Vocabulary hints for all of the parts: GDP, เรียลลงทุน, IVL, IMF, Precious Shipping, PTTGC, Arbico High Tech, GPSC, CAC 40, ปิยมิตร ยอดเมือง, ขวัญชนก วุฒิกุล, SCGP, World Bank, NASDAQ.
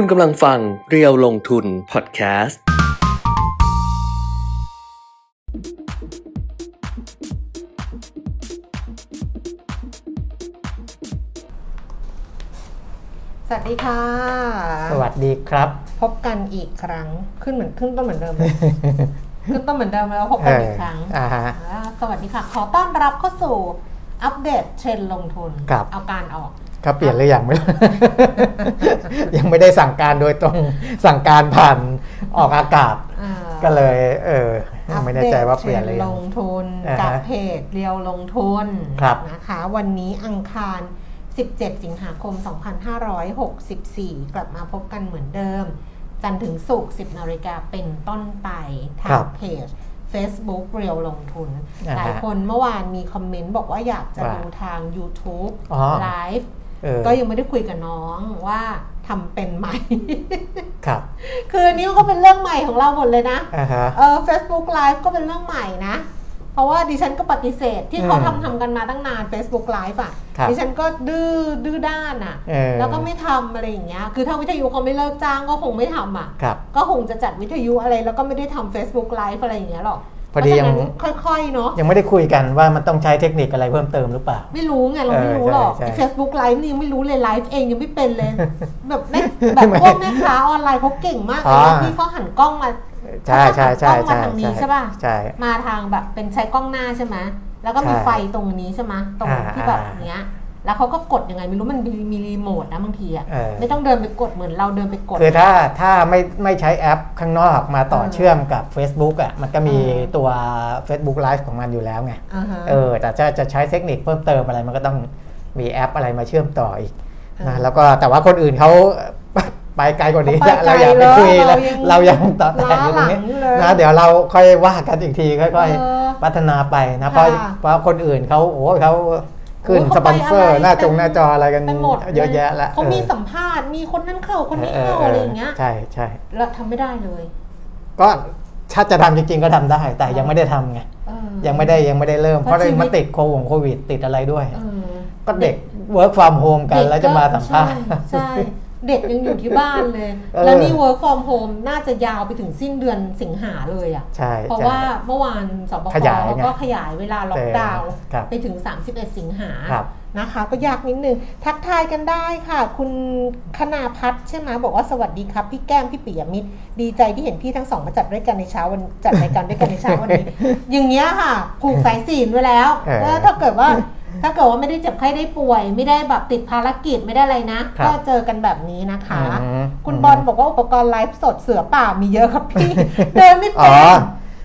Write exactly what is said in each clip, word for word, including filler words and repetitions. คุณกำลังฟังเรียวลงทุนพอดแคสต์สวัสดีค่ะสวัสดีครับพบกันอีกครั้งขึ้นเหมือนขึ้นต้นเหมือนเดิม ขึ้นต้นเหมือนเดิมแล้วพบกันอีกครั้งสวัสดีค่ะขอต้อนรับเข้าสู่อัปเดตเทรนด์ลงทุนเอาการออกครับเปลี่ยนหรือยังไม่ยังไม่ได้สั่งการโดยตรงสั่งการผ่านออกอากาศก็เลยเออไม่แน่ใจว่าเปลี่ยนหรือยังลงทุนกับเพจเรียวลงทุนนะคะวันนี้อังคารสิบเจ็ดสิงหาคมสองพันห้าร้อยหกสิบสี่กลับมาพบกันเหมือนเดิมจันทร์ถึงศุกร์สิบนาฬิกาเป็นต้นไปทางเพจ Facebook เรียวลงทุนหลายคนเมื่อวานมีคอมเมนต์บอกว่าอยากจะดูทาง YouTube ไลฟ์ก็ยังไม่ได้คุยกับน้องว่าทำเป็นไหมครับคืออันนี้ก็เป็นเรื่องใหม่ของเราหมดเลยนะเออ Facebook Live ก็เป็นเรื่องใหม่นะเพราะว่าดิฉันก็ปฏิเสธที่เขาทำทำกันมาตั้งนาน Facebook Live อ่ะดิฉันก็ดื้อดื้อด้านอ่ะแล้วก็ไม่ทำอะไรอย่างเงี้ยคือถ้าวิทยุเขาไม่เลิกจ้างก็คงไม่ทำอ่ะก็คงจะจัดวิทยุอะไรแล้วก็ไม่ได้ทำ Facebook Live อะไรอย่างเงี้ยหรอกพอดียังค่อยๆเนาะยังไม่ได้คุยกันว่ามันต้องใช้เทคนิคอะไรเพิ่มเติมหรือเปล่าไม่รู้ไงเราไม่รู้หรอก Facebook Live นี่ยังไม่รู้เลยไลฟ์เองยังไม่เป็นเลยแบบแม่แบบพวกแม่ค้าออนไลน์เขาเก่งมากเลยที่เขาหันกล้องมาใช่ใช่ใช่ใช่ใช่ป่ะมาทางแบบเป็นใช้กล้องหน้าใช่ไหมแล้วก็มีไฟตรงนี้ใช่ไหมตรงที่แบบเนี้ยแล้วเขาก็กดยังไงไม่รู้มันมีรีโมทนะบางทีอ่ะไม่ต้องเดินไปกดเหมือนเราเดินไปกดคือถ้าถ้าไม่ไม่ใช้แอปข้างนอกมาต่อเชื่อมกับ Facebook อ่ะมันก็มีตัว Facebook Live ของมันอยู่แล้วไงเออแต่จะจะใช้เทคนิคเพิ่มเติมอะไรมันก็ต้องมีแอปอะไรมาเชื่อมต่ออีกนะแล้วก็แต่ว่าคนอื่นเขาไปไกลกว่านี้เรายังไม่คุยแล้วเรายังต่อแต่อยู่ตรงนี้นะเดี๋ยวเราค่อยว่ากันอีกทีค่อยๆพัฒนาไปนะเพราะเพราะคนอื่นเขาโอ้เขาขึ้นสปอนเซอร์หน้าจงหน้าจออะไรกันเยอะแยะละเขามีสัมภาษณ์มีคนนั้นเข้าคนนี้เข้าอะไรอย่างเงี้ยใช่ใช่แล้วทำไม่ได้เลยก็ถ้าจะทำจริงๆก็ทำได้แต่ยังไม่ได้ทำไงยังไม่ได้ยังไม่ได้เริ่มเพราะมันติดโควิดติดอะไรด้วยก็เด็ก work from home กันแล้วจะมาสัมภาษณ์ใช่เด็กยังอยู่ที่บ้านเลยแล้วนี่ work from home น่าจะยาวไปถึงสิ้นเดือนสิงหาเลยอ่ะเพราะว่าเมื่อวานสบคก็ขยายเวลาล็อกดาวน์ไปถึงสามสิบเอ็ดสิงหานะคะก็ยากนิดนึงทักทายกันได้ค่ะคุณคณาพัฒน์ใช่ไหมบอกว่าสวัสดีครับพี่แก้มพี่ปิยมิตรดีใจที่เห็นพี่ทั้งสองมาจัดด้วยกันในเช้าวันจัดรายการด้วยกันในเช้าวันนี้อย่างเงี้ยค่ะผูกสายศีลไว้แล้วแล้วถ้าเกิดว่าถ้าเกิดว่าไม่ได้เจ็บไข้ได้ป่วยไม่ได้แบบติดภารกิจไม่ได้อะไรนะก็เจอกันแบบนี้นะคะคุณบอลบอกว่าอุปกรณ์ไลฟ์สดเสือป่ามีเยอะครับพี่เดินไม่เป็นอ๋อ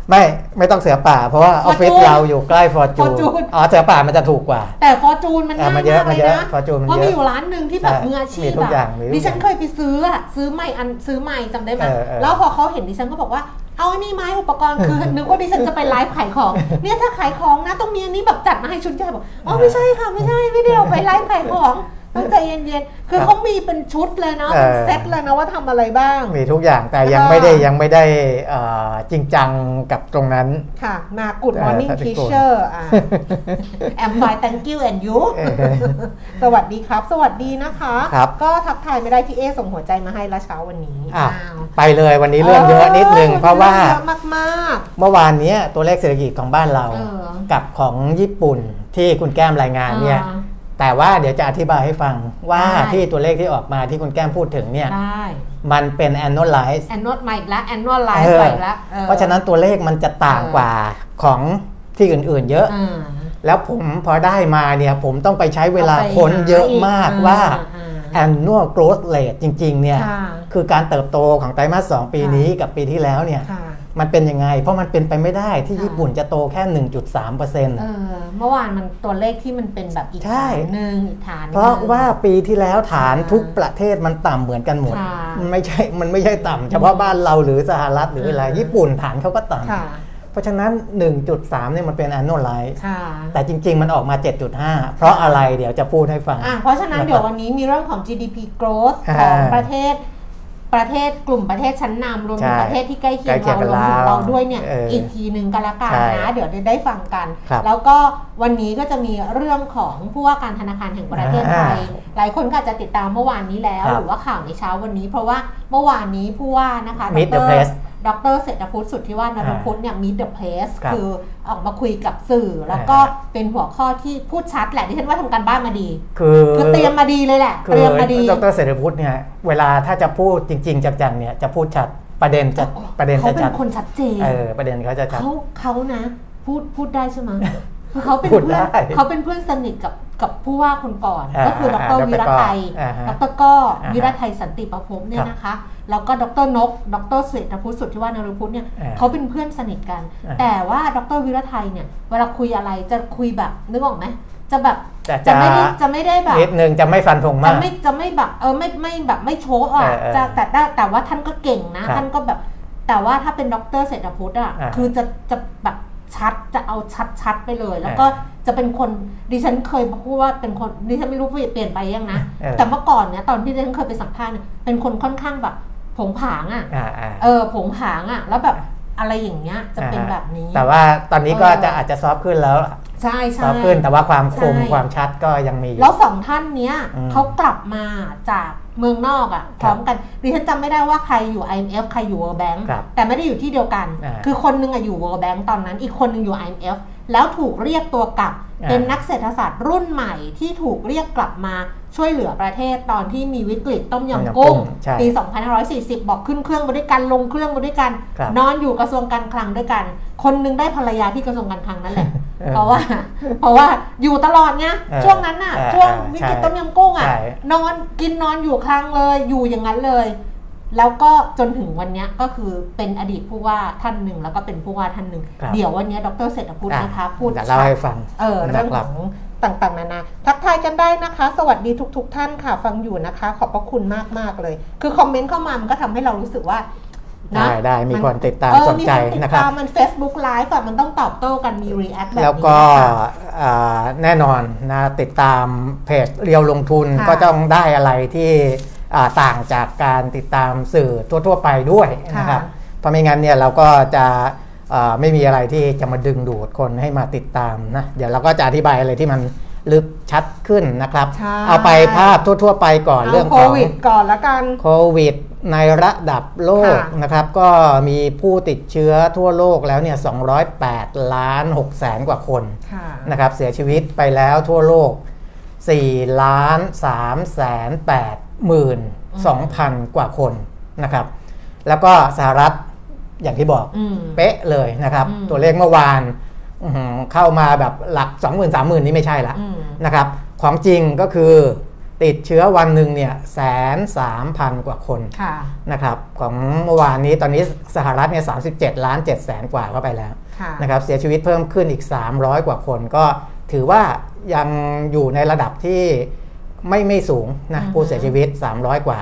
ไม่ไม่ต้องเสือป่าเพราะว่าออฟฟิศเราอยู่ใกล้ฟอร์จูนอ๋อเสือป่ามันจะถูกกว่าแต่ฟอร์จูนมันง่ายมากเลยนะเพราะมีอยู่ร้านนึงที่แบบมืออาชีพแบบดิฉันเคยไปซื้ออะซื้อไม้อันซื้อไม้จำได้ไหมแล้วพอเขาเห็นดิฉันก็บอกว่าเอาอันนี้ไม้อุปกรณ์คือนึกว่าดิฉันจะไปไลฟ์ขายของเนี่ยถ้าขายของนะต้องมีอันนี้แบบจัดมาให้ชุดใหญ่บอกอ๋อไม่ใช่ค่ะไม่ใช่ไม่ได้เอาไปไลฟ์ขายของต้องใจเย็นๆคือเขามีเป็นชุดเลยเนาะเป็นเซตเลยนะว่าทำอะไรบ้างมีทุกอย่างแต่ยังไม่ได้ยังไม่ได้จริงจังกับตรงนั้นค่ะมากุดมอร์นิ่งทีเชอร์แอมไฟ thank you and you สวัสดีครับสวัสดีนะคะก็ทักทายไม่ได้พี่เอส่งหัวใจมาให้ละเช้าวันนี้ไปเลยวันนี้เรื่องเยอะนิดนึงเพราะว่าเมื่อวานนี้ตัวเลขเศรษฐกิจของบ้านเรากับของญี่ปุ่นที่คุณแก้มรายงานเนี่ยแต่ว่าเดี๋ยวจะอธิบายให้ฟังว่าที่ตัวเลขที่ออกมาที่คุณแก้มพูดถึงเนี่ยมันเป็น annualize annualize มาอีกแล้ว annualize ไปอีกแล้วเพราะฉะนั้นตัวเลขมันจะต่างกว่าของที่อื่นๆเยอะแล้วผมพอได้มาเนี่ยผมต้องไปใช้เวลาค้นเยอะมากว่า annual growth rate จริงๆเนี่ยคือการเติบโตของไตรมาสสองปีนี้กับปีที่แล้วเนี่ยมันเป็นยังไงเพราะมันเป็นไปไม่ได้ที่ญี่ปุ่นจะโตแค่ หนึ่งจุดสามเปอร์เซ็นต์ เออเมื่อวานมันตัวเลขที่มันเป็นแบบอีกฐานหนึ่งอีกฐานเพราะว่าปีที่แล้วฐานทุกประเทศมันต่ำเหมือนกันหมดมันไม่ใช่มันไม่ใช่ต่ำเฉพาะบ้านเราหรือสหรัฐหรืออะไรญี่ปุ่นฐานเขาก็ต่ำเพราะฉะนั้น หนึ่งจุดสาม เนี่ยมันเป็น annualize แต่จริงๆมันออกมา เจ็ดจุดห้า เพราะอะไรเดี๋ยวจะพูดให้ฟังเพราะฉะนั้นเดี๋ยววันนี้มีเรื่องของ จี ดี พี growth ของประเทศ ประเทศกลุ่มประเทศชั้นนำรวมถึงประเทศที่ใกล้เคียงเรารวมถึงเราด้วยเนี่ย อ, อีกทีหนึ่งกันละกันนะเดี๋ยวได้ฟังกันแล้วก็วันนี้ก็จะมีเรื่องของผู้ว่าการธนาคารแห่งประเทศไทยหลายคนก็อาจจะติดตามเมื่อวานนี้แล้วหรือว่าข่าวในเช้าวันนี้เพราะว่าเมื่อวานนี้ผู้ว่านะคะมิดเดิลเพรสดร.เศรษฐพุทธสุทธิวาฒนรพุทธเนี่ยมีเดอะเพลสคือออกมาคุยกับสื่อแล้วก็เป็นหัวข้อที่พูดชัดแหละที่ฉันว่าทำการบ้านมาดีคือเตรียมมาดีเลยแหละเตรียมมาดีดร.เศรษฐพุทธเนี่ยเวลาถ้าจะพูดจริงๆจังๆเนี่ยจะพูดชัดประเด็นจะประเด็นจะชัดเขาเป็นคนชัดเจนเออประเด็นเขาจะชัดเขาเขานะพูดพูดได้ใช่ไหมคือเขาเป็นเพื่อนเขาเป็นเพื่อนสนิทกับกับผู้ว่าคนก่อนก็คือดร.วิรไทยดร.ก้อวิรไทยสันติประภพเนี่ยนะคะแล้วก็ดร.นกดร.เศรษฐพุทธสุทธิวาฒนรพุทธเนี่ยเขาเป็นเพื่อนสนิทกันแต่ว่าดร.วิรไทยเนี่ยเวลาคุยอะไรจะคุยแบบนึกออกไหมจะแบบจะไม่ได้จะไม่ได้แบบนิดนึงจะไม่ฟันธงมากจะไม่จะไม่แบบเออไม่ไม่แบบไม่โชว์อ่ะจะแต่ได้แต่ว่าท่านก็เก่งนะท่านก็แบบแต่ว่าถ้าเป็นดร.เศรษฐพุทธอ่ะคือจะจะแบบชัดจะเอาชัดๆไปเลยแล้วก็จะเป็นคนดิฉันเคยพูดว่าเป็นคนดิฉันไม่รู้เปลี่ยนไปยังนะแต่เมื่อก่อนเนี่ยตอนที่ดิฉันเคยไปสัมภาษณ์เป็นคนค่อนข้างแบบผงผางอ่ะเออผงผางอ่ะแล้วแบบอะไรอย่างเงี้ยจะเป็นแบบนี้แต่ว่าตอนนี้ก็จะอาจจะซอฟขึ้นแล้วใช่ๆซอฟขึ้นแต่ว่าความคมความชัดก็ยังมีแล้วสองท่านเนี้ยเขากลับมาจากเมืองนอกอ่ะพร้อมกันดิฉันจำไม่ได้ว่าใครอยู่ ไอ เอ็ม เอฟ ใครอยู่ World Bank แต่ไม่ได้อยู่ที่เดียวกันคือคนนึงอ่ะอยู่ World Bank ตอนนั้นอีกคนนึงอยู่ ไอ เอ็ม เอฟ แล้วถูกเรียกตัวกลับเป็นนักเศรษฐศาสตร์รุ่นใหม่ที่ถูกเรียกกลับมาช่วยเหลือประเทศตอนที่มีวิกฤตต้มยำกุ้งปีสองพันห้าร้อยสี่สิบบอกขึ้นเครื่องมาด้วยกันลงเครื่องมาด้วยกันนอนอยู่กระทรวงการคลังด้วยกันคนนึงได้ภรรยาที่กระทรวงการคลังนั่นแหละเพราะว่าเพราะว่าอยู่ตลอดไงช่วงนั้นน่ะช่วงวิกฤตต้มยำกุ้งอ่ะนอนกินนอนอยู่คลังเลยอยู่อย่างนั้นเลยแล้วก็จนถึงวันนี้ก็คือเป็นอดีตผู้ว่าท่านหนึ่งแล้วก็เป็นผู้ว่าท่านหนึ่งเดี๋ยววันนี้ดร.เศรษฐพุทธนะคะพูดเล่าให้ฟังเออเรื่องของต่างๆนานาทักทายกันได้นะคะสวัสดีทุกๆท่านค่ะฟังอยู่นะคะขอบพระคุณมากๆเลยคือคอมเมนต์เข้ามามันก็ทำให้เรารู้สึกว่าได้ได้มีคนติดตามสนใจนะครับมัน Facebook Live แบบมันต้องตอบโต้กันมี React แบบนี้แล้วก็แน่นอนนะติดตามเพจเรียวลงทุนก็ต้องได้อะไรที่ต่างจากการติดตามสื่อทั่วๆไปด้วยนะครับเพราะไม่งั้นเนี่ยเราก็จะไม่มีอะไรที่จะมาดึงดูดคนให้มาติดตามนะเดี๋ยวเราก็จะอธิบายอะไรที่มันลึกชัดขึ้นนะครับเอาไปภาพทั่วๆไปก่อนเรื่องโควิดก่อนละกันโควิดในระดับโลกนะครับก็มีผู้ติดเชื้อทั่วโลกแล้วเนี่ยสองร้อยแปดล้านหกแสนกว่าคนนะครับเสียชีวิตไปแล้วทั่วโลกสี่ล้านสามแสนแปดหมื่นสองพัน กว่าคนนะครับแล้วก็สหรัฐอย่างที่บอกเป๊ะเลยนะครับตัวเลขเมื่อวานเข้ามาแบบหลัก สองหมื่นสามหมื่น นี่ไม่ใช่ละนะครับของจริงก็คือติดเชื้อวันหนึ่งเนี่ย หนึ่งแสนสามพัน กว่าคนนะครับของเมื่อวานนี้ตอนนี้สหรัฐเนี่ย สามสิบเจ็ดล้านเจ็ดแสน กว่าเข้าไปแล้วนะครับเสียชีวิตเพิ่มขึ้นอีกสามร้อยกว่าคนก็ถือว่ายังอยู่ในระดับที่ไม่ไม่สูงนะผู้เสียชีวิตสามร้อยกว่า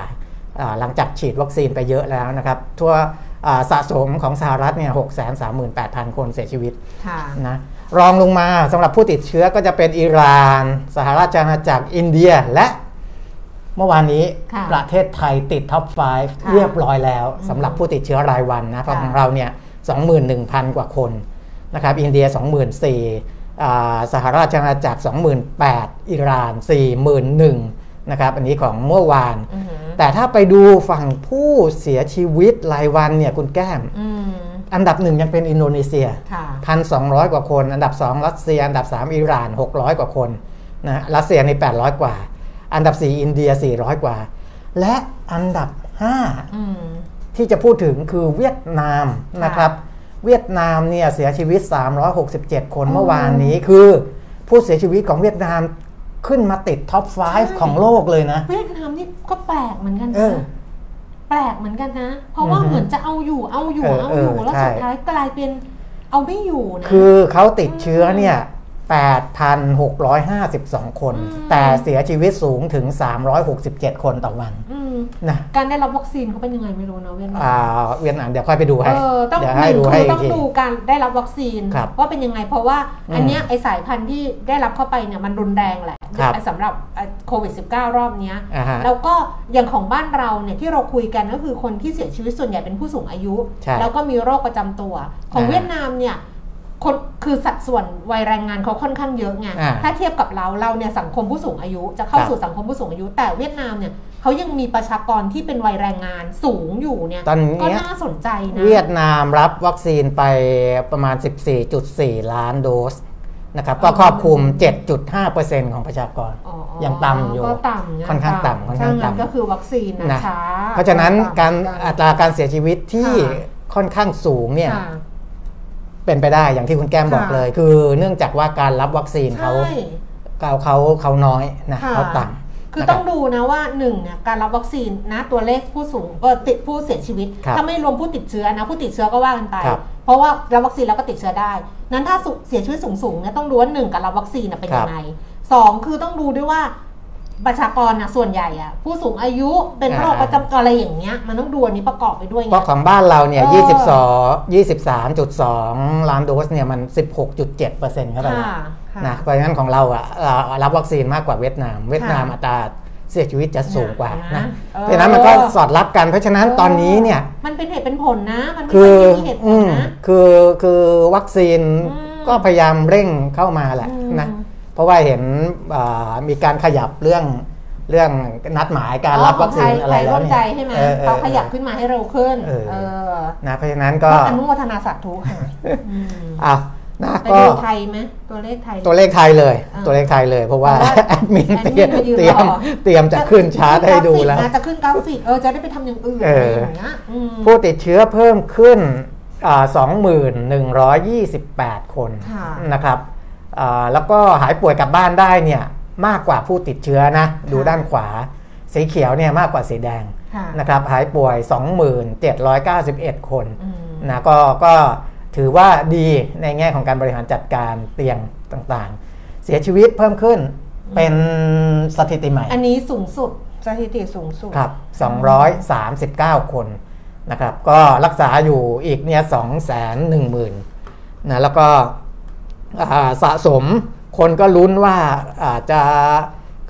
หลังจากฉีดวัคซีนไปเยอะแล้วนะครับทั่วสะสมของสหรัฐเนี่ย หกแสนสามหมื่นแปดพัน คนเสียชีวิตนะรองลงมาสำหรับผู้ติดเชื้อก็จะเป็นอิหร่านสหราชอาณาจักรอินเดียและเมื่อวานนี้ประเทศไทยติดท็อปห้าเรียบร้อยแล้วสำหรับผู้ติดเชื้อรายวันนะของเราเนี่ย สองหมื่นหนึ่งพัน กว่าคนนะครับอินเดีย สองหมื่นสี่พันสหราชอาณาจักร สองหมื่นแปดพัน อิหร่าน สี่หมื่นหนึ่งพัน นะครับอันนี้ของเมื่อวานแต่ถ้าไปดูฝั่งผู้เสียชีวิตรายวันเนี่ยคุณแก้ม อ, อันดับหนึ่งยังเป็นอินโดนีเซีย หนึ่งพันสองร้อย กว่าคนอันดับสองรัสเซียอันดับสามอิหร่านหกร้อยกว่าคนนะรัสเซียในแปดร้อยกว่าอันดับสี่อินเดียสี่ร้อยกว่าและอันดับห้าที่จะพูดถึงคือเวียดนามนะครับเวียดนามเนี่ยเสียชีวิตสามร้อยหกสิบเจ็ดคนเมื่อวานนี้คือผู้เสียชีวิตของเวียดนามขึ้นมาติดท็อปห้าของโลกเลยนะเวียดนามนี่ก็แปลกเหมือนกันนะแปลกเหมือนกันนะเพราะว่าเหมือนจะเอาอยู่เอาอยู่เอาอยู่แล้วสุดท้ายกลายเป็นเอาไม่อยู่นะคือเขาติดเชื้อเนี่ย แปดพันหกร้อยห้าสิบสอง คนแต่เสียชีวิตสูงถึงสามร้อยหกสิบเจ็ดคนต่อวัน นะการได้รับวัคซีนเขาเป็นยังไงไม่รู้นะเวียนนามเวียนนามเดี๋ยวค่อยไปดูให้เดี๋ยวให้ดูให้ต้องดูการได้รับวัคซีนว่าเป็นยังไงเพราะว่าอันเนี้ยไอสายพันธุ์ที่ได้รับเข้าไปเนี่ยมันรุนแรงแหละสำหรับโควิด สิบเก้า รอบนี้แล้วก็อย่างของบ้านเราเนี่ยที่เราคุยกันก็คือคนที่เสียชีวิตส่วนใหญ่เป็นผู้สูงอายุแล้วก็มีโรคประจำตัวของเวียดนามเนี่ยคนคือสัดส่วนวัยแรงงานเขาค่อนข้างเยอะไงถ้าเทียบกับเราเราเนี่ยสังคมผู้สูงอายุจะเข้าสู่สังคมผู้สูงอายุแต่เวียดนามเนี่ยเขายังมีประชากรที่เป็นวัยแรงงานสูงอยู่เนี่ยก็น่าสนใจนะเวียดนามรับวัคซีนไปประมาณ สิบสี่จุดสี่ ล้านโดสนะครับก็ครอบคลุม เจ็ดจุดห้าเปอร์เซ็นต์ ของประชากร อ, อยังต่ำอยู่ค่อนข้างต่ำค่อนข้างต่ำก็คือวัคซีนนะเพราะฉะนั้นการอัตราการเสียชีวิตที่ค่อนข้างสูงเนี่ยเป็นไปได้อย่างที่คุณแก้มบอกเลยคือเนื่องจากว่าการรับวัคซีนเขาเขาเขาเขาน้อยนะเขาต่ำคือต้องดูนะว่าหนึ่งเนี่ยการรับวัคซีนนะตัวเลขผู้สูงก็ติดผู้เสียชีวิตถ้าไม่รวมผู้ติดเชื้อนะผู้ติดเชื้อก็ว่ากันไปเพราะว่ารับวัคซีนแล้วก็ติดเชื้อได้นั้นถ้าเสียชีวิตสูงๆเนี่ยต้องดูว่าหนึ่งการรับวัคซีนเป็นยังไงสองคือต้องดูด้วยว่าประชากรนะส่วนใหญ่อะผู้สูงอายุเป็นโรคประจำตัวอะไรอย่างเงี้ยมันต้องดูอันนี้ประกอบไปด้วยเพราะของบ้านเราเนี่ยยี่สิบสอง ยี่สิบสามจุดสอง ล้านโดสเนี่ยมัน สิบหกจุดเจ็ดเปอร์เซ็นต์ ครับนะเพราะฉะนั้นของเราอ่ะรับวัคซีนมากกว่าเวียดนามเวียดนามอัตราเสียชีวิตจะสูงกว่านะเพราะฉะนั้นมันก็สอดรับกันเพราะฉะนั้นตอนนี้เนี่ยมันเป็นเหตุเป็นผลนะมันไม่ได้มีเหตุผลนะคือคือวัคซีนก็พยายามเร่งเข้ามาแหละนะเพราะว่าเห็นมีการขยับเรื่องเรื่องนัดหมายการรับวัคซีนอะไรแล้วเนี่ยใช่ไหมเขาขยับขึ้นมาให้เร็วขึ้นนะเพราะฉะนั้นก็อนุโมทนาสาธุค่ะอ่ะนะก็ตัวเลขไทยไหมตัวเลขไทยตัวเลขไทยเลยตัวเลขไทยเลยเพราะว่าแอดมินเตรียมเตรียมจะขึ้นชาร์ตให้ดูแล้วจะขึ้นกราฟิกเออจะได้ไปทำอย่างอื่นอะไรอย่างเงี้ยผู้ติดเชื้อเพิ่มขึ้น สองหมื่นหนึ่งร้อยยี่สิบแปด คนนะครับแล้วก็หายป่วยกลับบ้านได้เนี่ยมากกว่าผู้ติดเชื้อนะดูด้านขวาสีเขียวเนี่ยมากกว่าสีแดงนะครับหายป่วย สองหมื่นเจ็ดร้อยเก้าสิบเอ็ด คนนะก็ก็ถือว่าดีในแง่ของการบริหารจัดการเตียงต่างๆเสียชีวิตเพิ่มขึ้นเป็นสถิติใหม่อันนี้สูงสุดสถิติสูงสุดครับสองร้อยสามสิบเก้า คนนะครับก็รักษาอยู่อีกเนี่ย สองแสนหนึ่งหมื่น นะแล้วก็สะสมคนก็ลุ้นว่าอาจจะ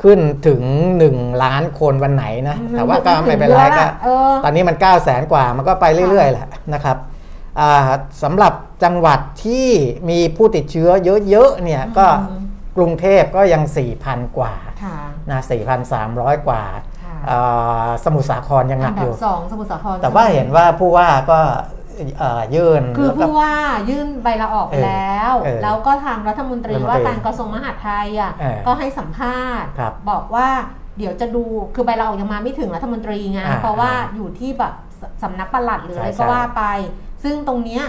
ขึ้นถึงหนึ่งล้านคนวันไหนนะแต่ว่าก็ไม่เป็นไรก็ตอนนี้มันเก้าแสนกว่ามันก็ไปเรื่อยๆแหละนะครับสำหรับจังหวัดที่มีผู้ติดเชื้อเยอะๆเนี่ยก็กรุงเทพก็ยัง สี่พัน กว่านะสี่พันสามร้อย กว่าสมุทรสาครยังหนักอยู่สมุทรสาครแต่ว่าเห็นว่าผู้ว่าก็ยื่นคือผู้ว่ายื่นใบลาออกไปแล้วแล้วก็ทางรัฐมนตรีว่าการกระทรวงมหาดไทยอ่ะก็ให้สัมภาษณ์บอกว่าเดี๋ยวจะดูคือใบลาออกยังมาไม่ถึงรัฐมนตรีไงเพราะว่าอยู่ที่แบบสำนักปลัดหรืออะไรก็ว่าไปซึ่งตรงนี้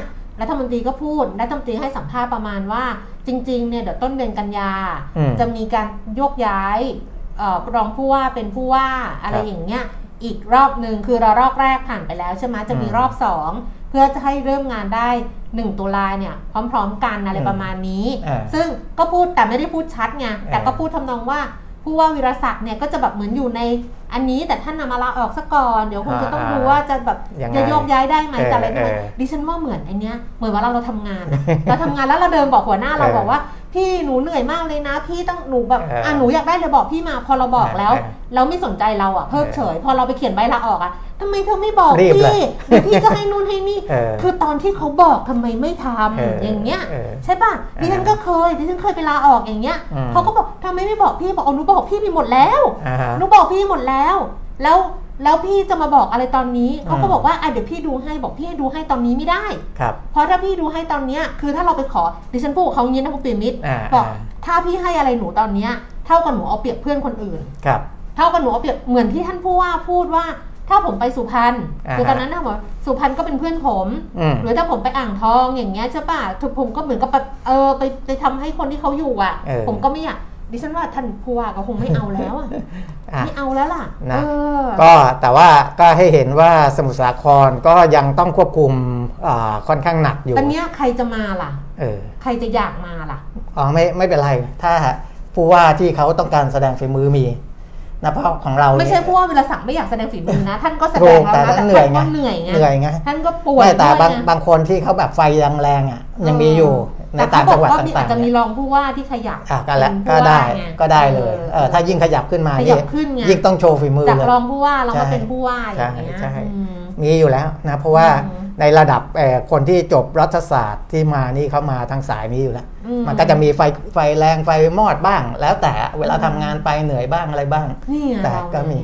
รัฐมนตรีก็พูดรัฐมนตรีให้สัมภาษณ์ประมาณว่าจริงๆเนี่ยเดี๋ยวต้นเดือนกันยาจะมีการโยกย้ายรองผู้ว่าเป็นผู้ว่าอะไรอย่างเงี้ยอีกรอบหนึ่งคือเรารอบแรกผ่านไปแล้วใช่ไหมจะมีรอบสองเพื่อจะให้เริ่มงานได้หนึ่งตุลาเนี่ยพร้อมๆกันอะไรประมาณนี้ซึ่งก็พูดแต่ไม่ได้พูดชัดไงแต่ก็พูดทำนองว่าผู้ว่าวีรศักดิ์เนี่ยก็จะแบบเหมือนอยู่ในอันนี้แต่ท่านนำมาลาออกซะก่อนเดี๋ยวคงจะต้องดูว่าจะแบบจะโยกย้ายได้ไหมจะอะไรได้ไหมดิฉันว่าเหมือนไอเนี้ยเหมือนว่าเราเราทำงานเราทำงานแล้วเราเดินบอกหัวหน้าเราบอกว่าพี่หนูเหนื่อยมากเลยนะพี่ต้องหนูแบบอ่ะหนูอยากได้เลยบอกพี่มาพอเราบอกแล้วเราไม่สนใจเราอ่ะเพิกเฉยพอเราไปเขียนใบลาออกอ่ะทำไมเธอไม่บอกพี่พี่จะให้นู่นให้นี่คือตอนที่เขาบอกทำไมไม่ทำอย่างเงี้ยใช่ป่ะดิฉันก็เคยดิฉันเคยไปลาออกอย่างเงี้ยเขาก็บอกทำไมไม่บอกพี่บอกเอาหนูบอกพี่ไปหมดแล้วหนูบอกพี่หมดแล้วแล้วแล้วพี่จะมาบอกอะไรตอนนี้เขาก็บอกว่าอ่ะเดี๋ยวพี่ดูให้บอกพี่ให้ดูให้ตอนนี้ไม่ได้เพราะถ้าพี่ดูให้ตอนเนี้ยคือถ้าเราไปขอดิฉันพูดเขาอย่างนี้นะคุณปิ่มมิตรบอกถ้าพี่ให้อะไรหนูตอนเนี้ยเท่ากับหนูเอาเปรียบเพื่อนคนอื่นเท่ากับหนูเอาเปรียบเหมือนที่ท่านผู้ว่าพูดว่าถ้าผมไปสุพรรณคือตอนนั้นนะผมสุพรรณก็เป็นเพื่อนผมหรือถ้าผมไปอ่างทองอย่างเงี้ยใช่ป่ะผมก็เหมือนกับเออไปไปทำให้คนที่เขาอยู่อ่ะผมก็ไม่อยากดิฉันว่าท่านผู้ว่าก็คงไม่เอาแล้วอ่ะไม่เอาแล้วล่ะก็แต่ว่าก็ให้เห็นว่าสมุทรสาครก็ยังต้องควบคุมค่อนข้างหนักอยู่ตอนนี้ใครจะมาล่ะใครจะอยากมาล่ะอ๋อไม่ไม่เป็นไรถ้าผู้ว่าที่เขาต้องการแสดงฝีมือมี นะเพราะของเราไม่ใช่เพราะว่าเวลาสั่งไม่อยากแสดงฝีมือนะท่านก็แสดงแล้วนะแต่ท่านก็เหนื่อยไงท่านก็ป่วยแต่บางคนที่เขาแบบไฟยังแรงอ่ะยังมีอยู่ในต่างจังหวัดต่างๆอาจจะมีรองผู้ว่าที่ขยับก็แล้วก็ได้ก็ได้เลยถ้ายิ่งขยับขึ้นมายิ่งต้องโชว์ฝีมือเลยจากรองผู้ว่าเราก็เป็นผู้ว่าอย่างเงี้ยมีอยู่แล้วนะเพราะว่าในระดับคนที่จบรัฐศาสตร์ที่มานี่เขามาทางสายนี้อยู่แล้วมันก็จะมีไฟไฟแรงไฟมอดบ้างแล้วแต่เวลาทำงานไปเหนื่อยบ้างอะไรบ้างแต่ก็มี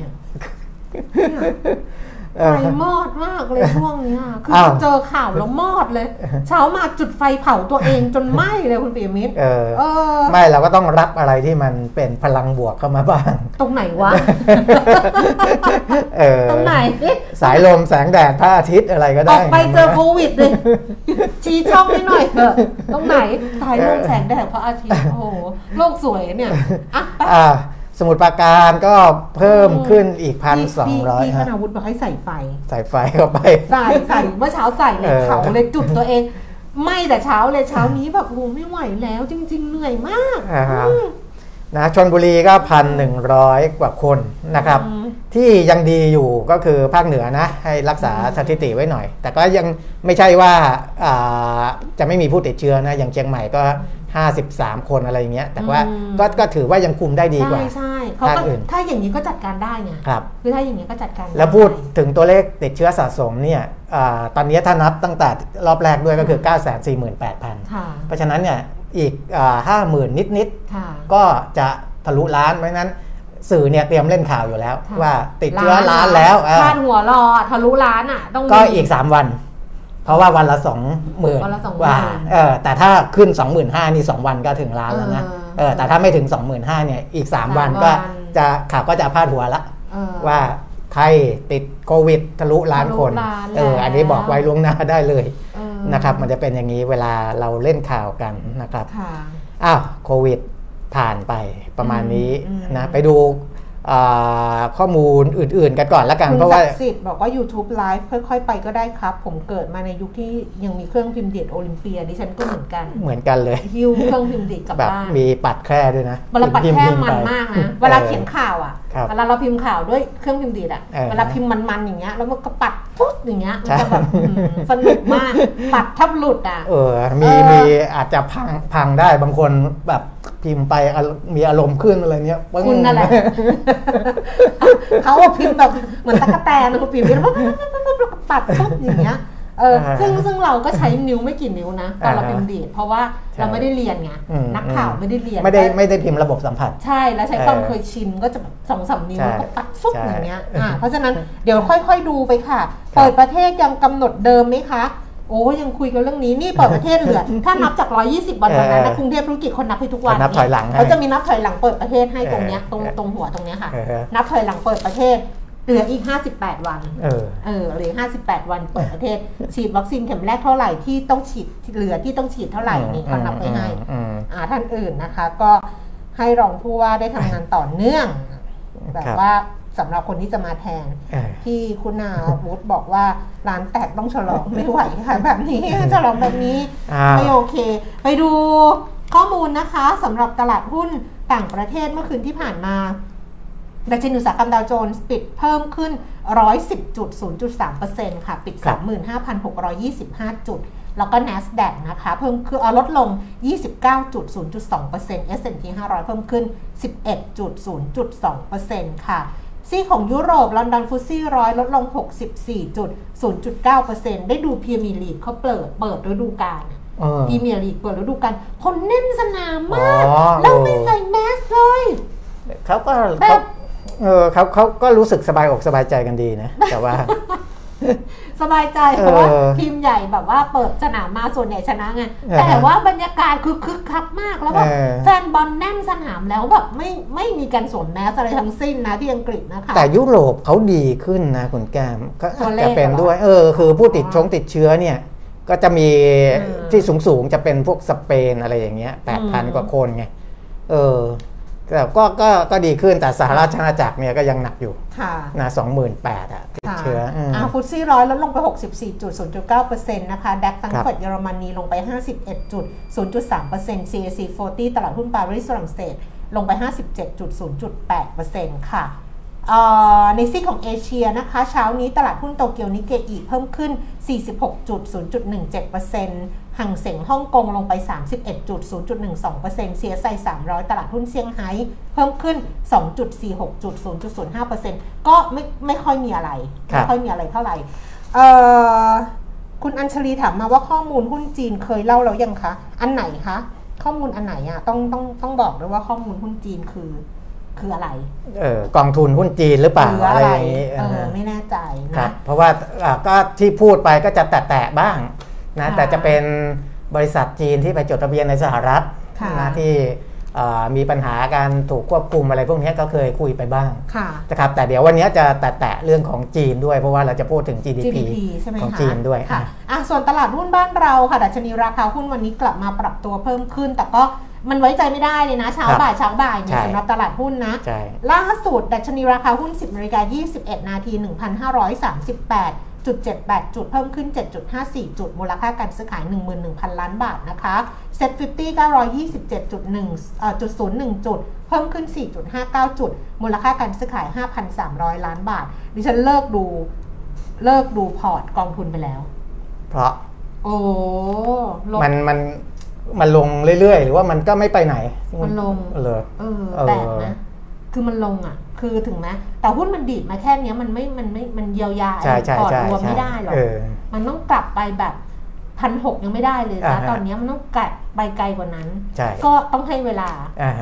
ไฟมอดมากเลยช่วงนี้คือเจอข่าวแล้วมอดเลยเช้ามาจุดไฟเผาตัวเองจนไหม้เลยคุณปิยมิตรไม่เราก็ต้องรับอะไรที่มันเป็นพลังบวกเข้ามาบ้างตรงไหนวะตรงไหนสายลมแสงแดดพระอาทิตย์อะไรก็ได้ออกไปเจอโควิดเลยชี้ช่องนิดหน่อยเถอะตรงไหนสายลมแสงแดดพระอาทิตย์โอ้โหโลกสวยเนี่ยอ่ะไปสมุทรปราการก็เพิ่มขึ้นอีก หนึ่งพันสองร้อย พี่คณาวุฒิบอกให้ใส่ไฟใส่ไฟเข้าไปใส่ใส่เมื่อเช้าใส่เลยเผาเลยจุดตัวเองไม่แต่เช้าเลยเช้านี้แบบโอ้ไม่ไหวแล้วจริงๆเหนื่อยมากนะชลบุรีก็ หนึ่งพันหนึ่งร้อย กว่าคนนะครับที่ยังดีอยู่ก็คือภาคเหนือนะให้รักษาสถิติไว้หน่อยแต่ก็ยังไม่ใช่ว่าจะไม่มีผู้ติดเชื้อนะอย่างเชียงใหม่ก็ห้าสิบสามคนอะไรอย่างเงี้ยแต่ว่าก็ถือว่ายังคุมได้ดีกว่าใช่ๆเขาก็ถ้าอย่างนี้ก็จัดการได้ไงครับคือถ้าอย่างนี้ก็จัดการแล้วพูดถึงตัวเลขติดเชื้อสะสมเนี่ยตอนนี้ถ้านับตั้งแต่รอบแรกด้วยก็คือ เก้าแสนสี่หมื่นแปดพัน เพราะฉะนั้นเนี่ยอีก ห้าหมื่น นิดๆก็จะทะลุล้านเพราะฉะนั้นสื่อเนี่ยเตรียมเล่นข่าวอยู่แล้วว่าติดเชื้อล้านแล้วพาดหัวรอทะลุล้านอ่ะต้องก็อีกสามวันเพราะว่าวันละสองหมื่นกว่าแต่ถ้าขึ้น สองหมื่นห้าพัน นี่สองวันก็ถึงล้านแล้วนะแต่ถ้าไม่ถึง สองหมื่นห้าพัน เนี่ยอีกสามวันก็จะข่าวก็จะพาดหัวละว่าไทยติดโควิดทะลุล้านคนอันนี้บอกไว้ล่วงหน้าได้เลยนะครับมันจะเป็นอย่างนี้เวลาเราเล่นข่าวกันนะครับอ้าวโควิดผ่านไปประมาณนี้นะไปดูข้อมูลอื่นๆกันก่อนละกันเพราะว่าคุณศักดิ์สิทธิ์บอกว่า YouTube Live ค่อยๆไปก็ได้ครับผมเกิดมาในยุคที่ยังมีเครื่องพิมพ์ดีดโอลิมเปียดิฉันก็เหมือนกันเหมือนกันเลยฮิ้วเครื่องพิมพ์ดีดกลับบ้านมีปัดแคร่ด้วยนะเวลาปัดแคร่มันมากนะเวลาเขียนข่าวอ่ะเวลาเราพิมพ์ข่าวด้วยเครื่องพิมพ์ดีดอ่ะเวลาพิมพ์มันๆอย่างเงี้ยแล้วมันก็ปัดปุ๊บอย่างเงี้ยมันจะแบบสนุกมากปัดทับหลุดอ่ะเออมีมีอาจจะพังพังได้บางคนแบบพิมพ์ไปมีอารมณ์ขึ้นอะไรเงี้ยคุณนั่นแหละเขาพิมพ์แบบเหมือนตะกั่วแตนนะคุณพิมพ์แล้วปัดปุ๊บอย่างเงี้ยเออซึ่งซึ่งเราก็ใช้นิ้วไม่กี่นิ้วนะตอนเราพิมพ์ดีดเพราะว่าเราไม่ได้เรียนไงนักข่าวไม่ได้เรียนไม่ได้ไม่ได้พิมพ์ระบบสัมผัสใช่แล้วใช้ความเคยชินก็จะสองสามนิ้วก็ปัดปุ๊บอย่างเงี้ยอ่าเพราะฉะนั้นเดี๋ยวค่อยๆดูไปค่ะเปิดประเทศยังกำหนดเดิมไหมคะโอ้ยังคุยกันเรื่องนี้นี่เปิดประเทศเหลือถ้านับจากหนึ่งร้อยยี่สิบวันวันนั้นนะกรุงเทพธุรกิจคนนับให้ทุกวันนับถอยหลังเขาจะมีนับถอยหลังเปิดประเทศให้ตรงเนี้ยตรงตรงหัวตรงเนี้ยค่ะนับถอยหลังเปิดประเทศเหลืออีกห้าสิบแปดวันเออเออเหลือห้าสิบแปดวันเปิดประเทศฉีดวัคซีนเข็มแรกเท่าไหร่ที่ต้องฉีดเหลือที่ต้องฉีดเท่าไหร่นี่เขานับให้อ่าท่านอื่นนะคะก็ให้รองผู้ว่าได้ทำงานต่อเนื่องแบบว่าสำหรับคนที่จะมาแทนที่คุณนาวุฒิบอกว่าร้านแตกต้องฉลองไม่ไหวค่ะแบบนี้ฉลองแบบนี้ไม่โอเคไปดูข้อมูลนะคะสำหรับตลาดหุ้นต่างประเทศเมื่อคืนที่ผ่านมาดัชนีอุตสาหกรรมดาวโจนส์ปิดเพิ่มขึ้น หนึ่งร้อยสิบจุดศูนย์สามเปอร์เซ็นต์ ค่ะปิด สามหมื่นห้าพันหกร้อยยี่สิบห้า จุดแล้วก็ NASDAQ นะคะเพิ่มคือลดลง ยี่สิบเก้าจุดศูนย์สองเปอร์เซ็นต์ เอส แอนด์ พี ห้าร้อย เพิ่มขึ้น สิบเอ็ดจุดศูนย์สองเปอร์เซ็นต์ ค่ะซีของยุโรปลอนดอนฟุตซี่ร้อยลดลง หกสิบสี่จุดศูนย์เก้าเปอร์เซ็นต์ ได้ดูพรีเมียร์ลีกเขาเปิดเปิดฤดูกาลพรีเมียร์ลีกเปิดฤดูกาลคนแน่นสนามมากแล้วไม่ใส่แมสเลยเขาก็เออเขาเขาก็รู้สึกสบายอกสบายใจกันดีนะแต่ว่าสบายใจเพราะว่าทีมใหญ่แบบว่าเปิดสนามมาส่วนใหญ่ชนะไงแต่ว่าบรรยากาศคือคึกคักมากแล้วแบบแฟนบอลแน่นสนามแล้วแบบไม่ไม่มีการสวมแมสอะไรทั้งสิ้นนะที่อังกฤษนะคะแต่ยุโรปเขาดีขึ้นนะคุณแก้มก็จะเป็นด้วยเออคือผู้ติดชงติดเชื้อเนี่ยก็จะมีที่สูงๆจะเป็นพวกสเปนอะไรอย่างเงี้ย แปดพัน กว่าคนไงเออแต่ก็ก็ก็ดีขึ้นแต่สหราชอาณาจักรเนี่ยก็ยังหนักอยู่นะสองหมื่นแปดอ่ะติดเชื้ออ่าฟุตซี่ร้อยลดลงไป หกสิบสี่จุดศูนย์เก้าเปอร์เซ็นต์ นะคะดัคสังเกตเยอรมนีลงไป ห้าสิบเอ็ดจุดศูนย์สามเปอร์เซ็นต์ ซี เอ ซี สี่สิบตลาดหุ้นปารีสฝรั่งเศสลงไป ห้าสิบเจ็ดจุดศูนย์แปดเปอร์เซ็นต์ ค่ะ ในซีกของเอเชียนะคะเช้านี้ตลาดหุ้นโตเกียวนิเกอิเพิ่มขึ้น สี่สิบหกจุดศูนย์เจ็ดเปอร์เซ็นต์ หั่งเส็งฮ่องกงลงไป สามสิบเอ็ดจุดศูนย์หนึ่งสองเปอร์เซ็นต์ เซียไซสามร้อยตลาดหุ้นเซี่ยงไฮ้เพิ่มขึ้น สองจุดสี่หกจุดศูนย์ศูนย์ห้าเปอร์เซ็นต์ ก็ไม่ไม่ค่อยมีอะไรไม่ค่อยมีอะไรเท่าไหร่คุณอัญชลีถามมาว่าข้อมูลหุ้นจีนเคยเล่าแล้วยังคะอันไหนคะข้อมูลอันไหนอ่ะต้องต้องต้องบอกด้วยว่าข้อมูลหุ้นจีนคือคืออะไรเออกองทุนหุ้นจีนหรือเปล่า อ, อะไรอย่างนี้เออไม่แน่ใจนะครับเพราะว่าก็ที่พูดไปก็จะแตะๆบ้างนะแต่จะเป็นบริษัทจีนที่ไปจดทะเบียนในสหรัฐนะที่มีปัญหาการถูกควบคุมอะไรพวกนี้ก็เคยคุยไปบ้างนะครับแต่เดี๋ยววันนี้จะแตะเรื่องของจีนด้วยเพราะว่าเราจะพูดถึง จี ดี พี ของจีนด้วยค่ะส่วนตลาดหุ้นบ้านเราค่ะดัชนีราคาหุ้นวันนี้กลับมาปรับตัวเพิ่มขึ้นแต่ก็มันไว้ใจไม่ได้เลยนะเช้าบ่ายเช้าบ่ายเนี่ยสำหรับตลาดหุ้นนะล่าสุดดัชนีราคาหุ้น สิบนาฬิกายี่สิบเอ็ดนาที หนึ่งพันห้าร้อยสามสิบแปดจุดเจ็ดแปด จุดเพิ่มขึ้น เจ็ดจุดห้าสี่ จุดมูลค่าการซื้อขาย หนึ่งหมื่นหนึ่งพันล้านบาทนะคะเซ็ตห้าสิบ เก้าร้อยยี่สิบเจ็ดจุดหนึ่ง จุดเพิ่มขึ้น สี่จุดห้าเก้า จุดมูลค่าการซื้อขาย ห้าพันสามร้อยล้านบาทดิฉันเลิกดูเลิกดูพอร์ตกองทุนไปแล้วเพราะโอ้มันมันมันลงเรื่อยๆหรือว่ามันก็ไม่ไปไหนมันลงเลยเออแปลกนะคือมันลงอ่ะคือถึงไหมแต่หุ้นมันดีดมาแค่นี้มันไม่มันไม่มันเยียวยาพอร์ตรวมไม่ได้หรอกมันต้องกลับไปแบบพันหกยังไม่ได้เลยนะตอนนี้มันต้องไกลไปไกลกว่านั้นก็ต้องให้เวลา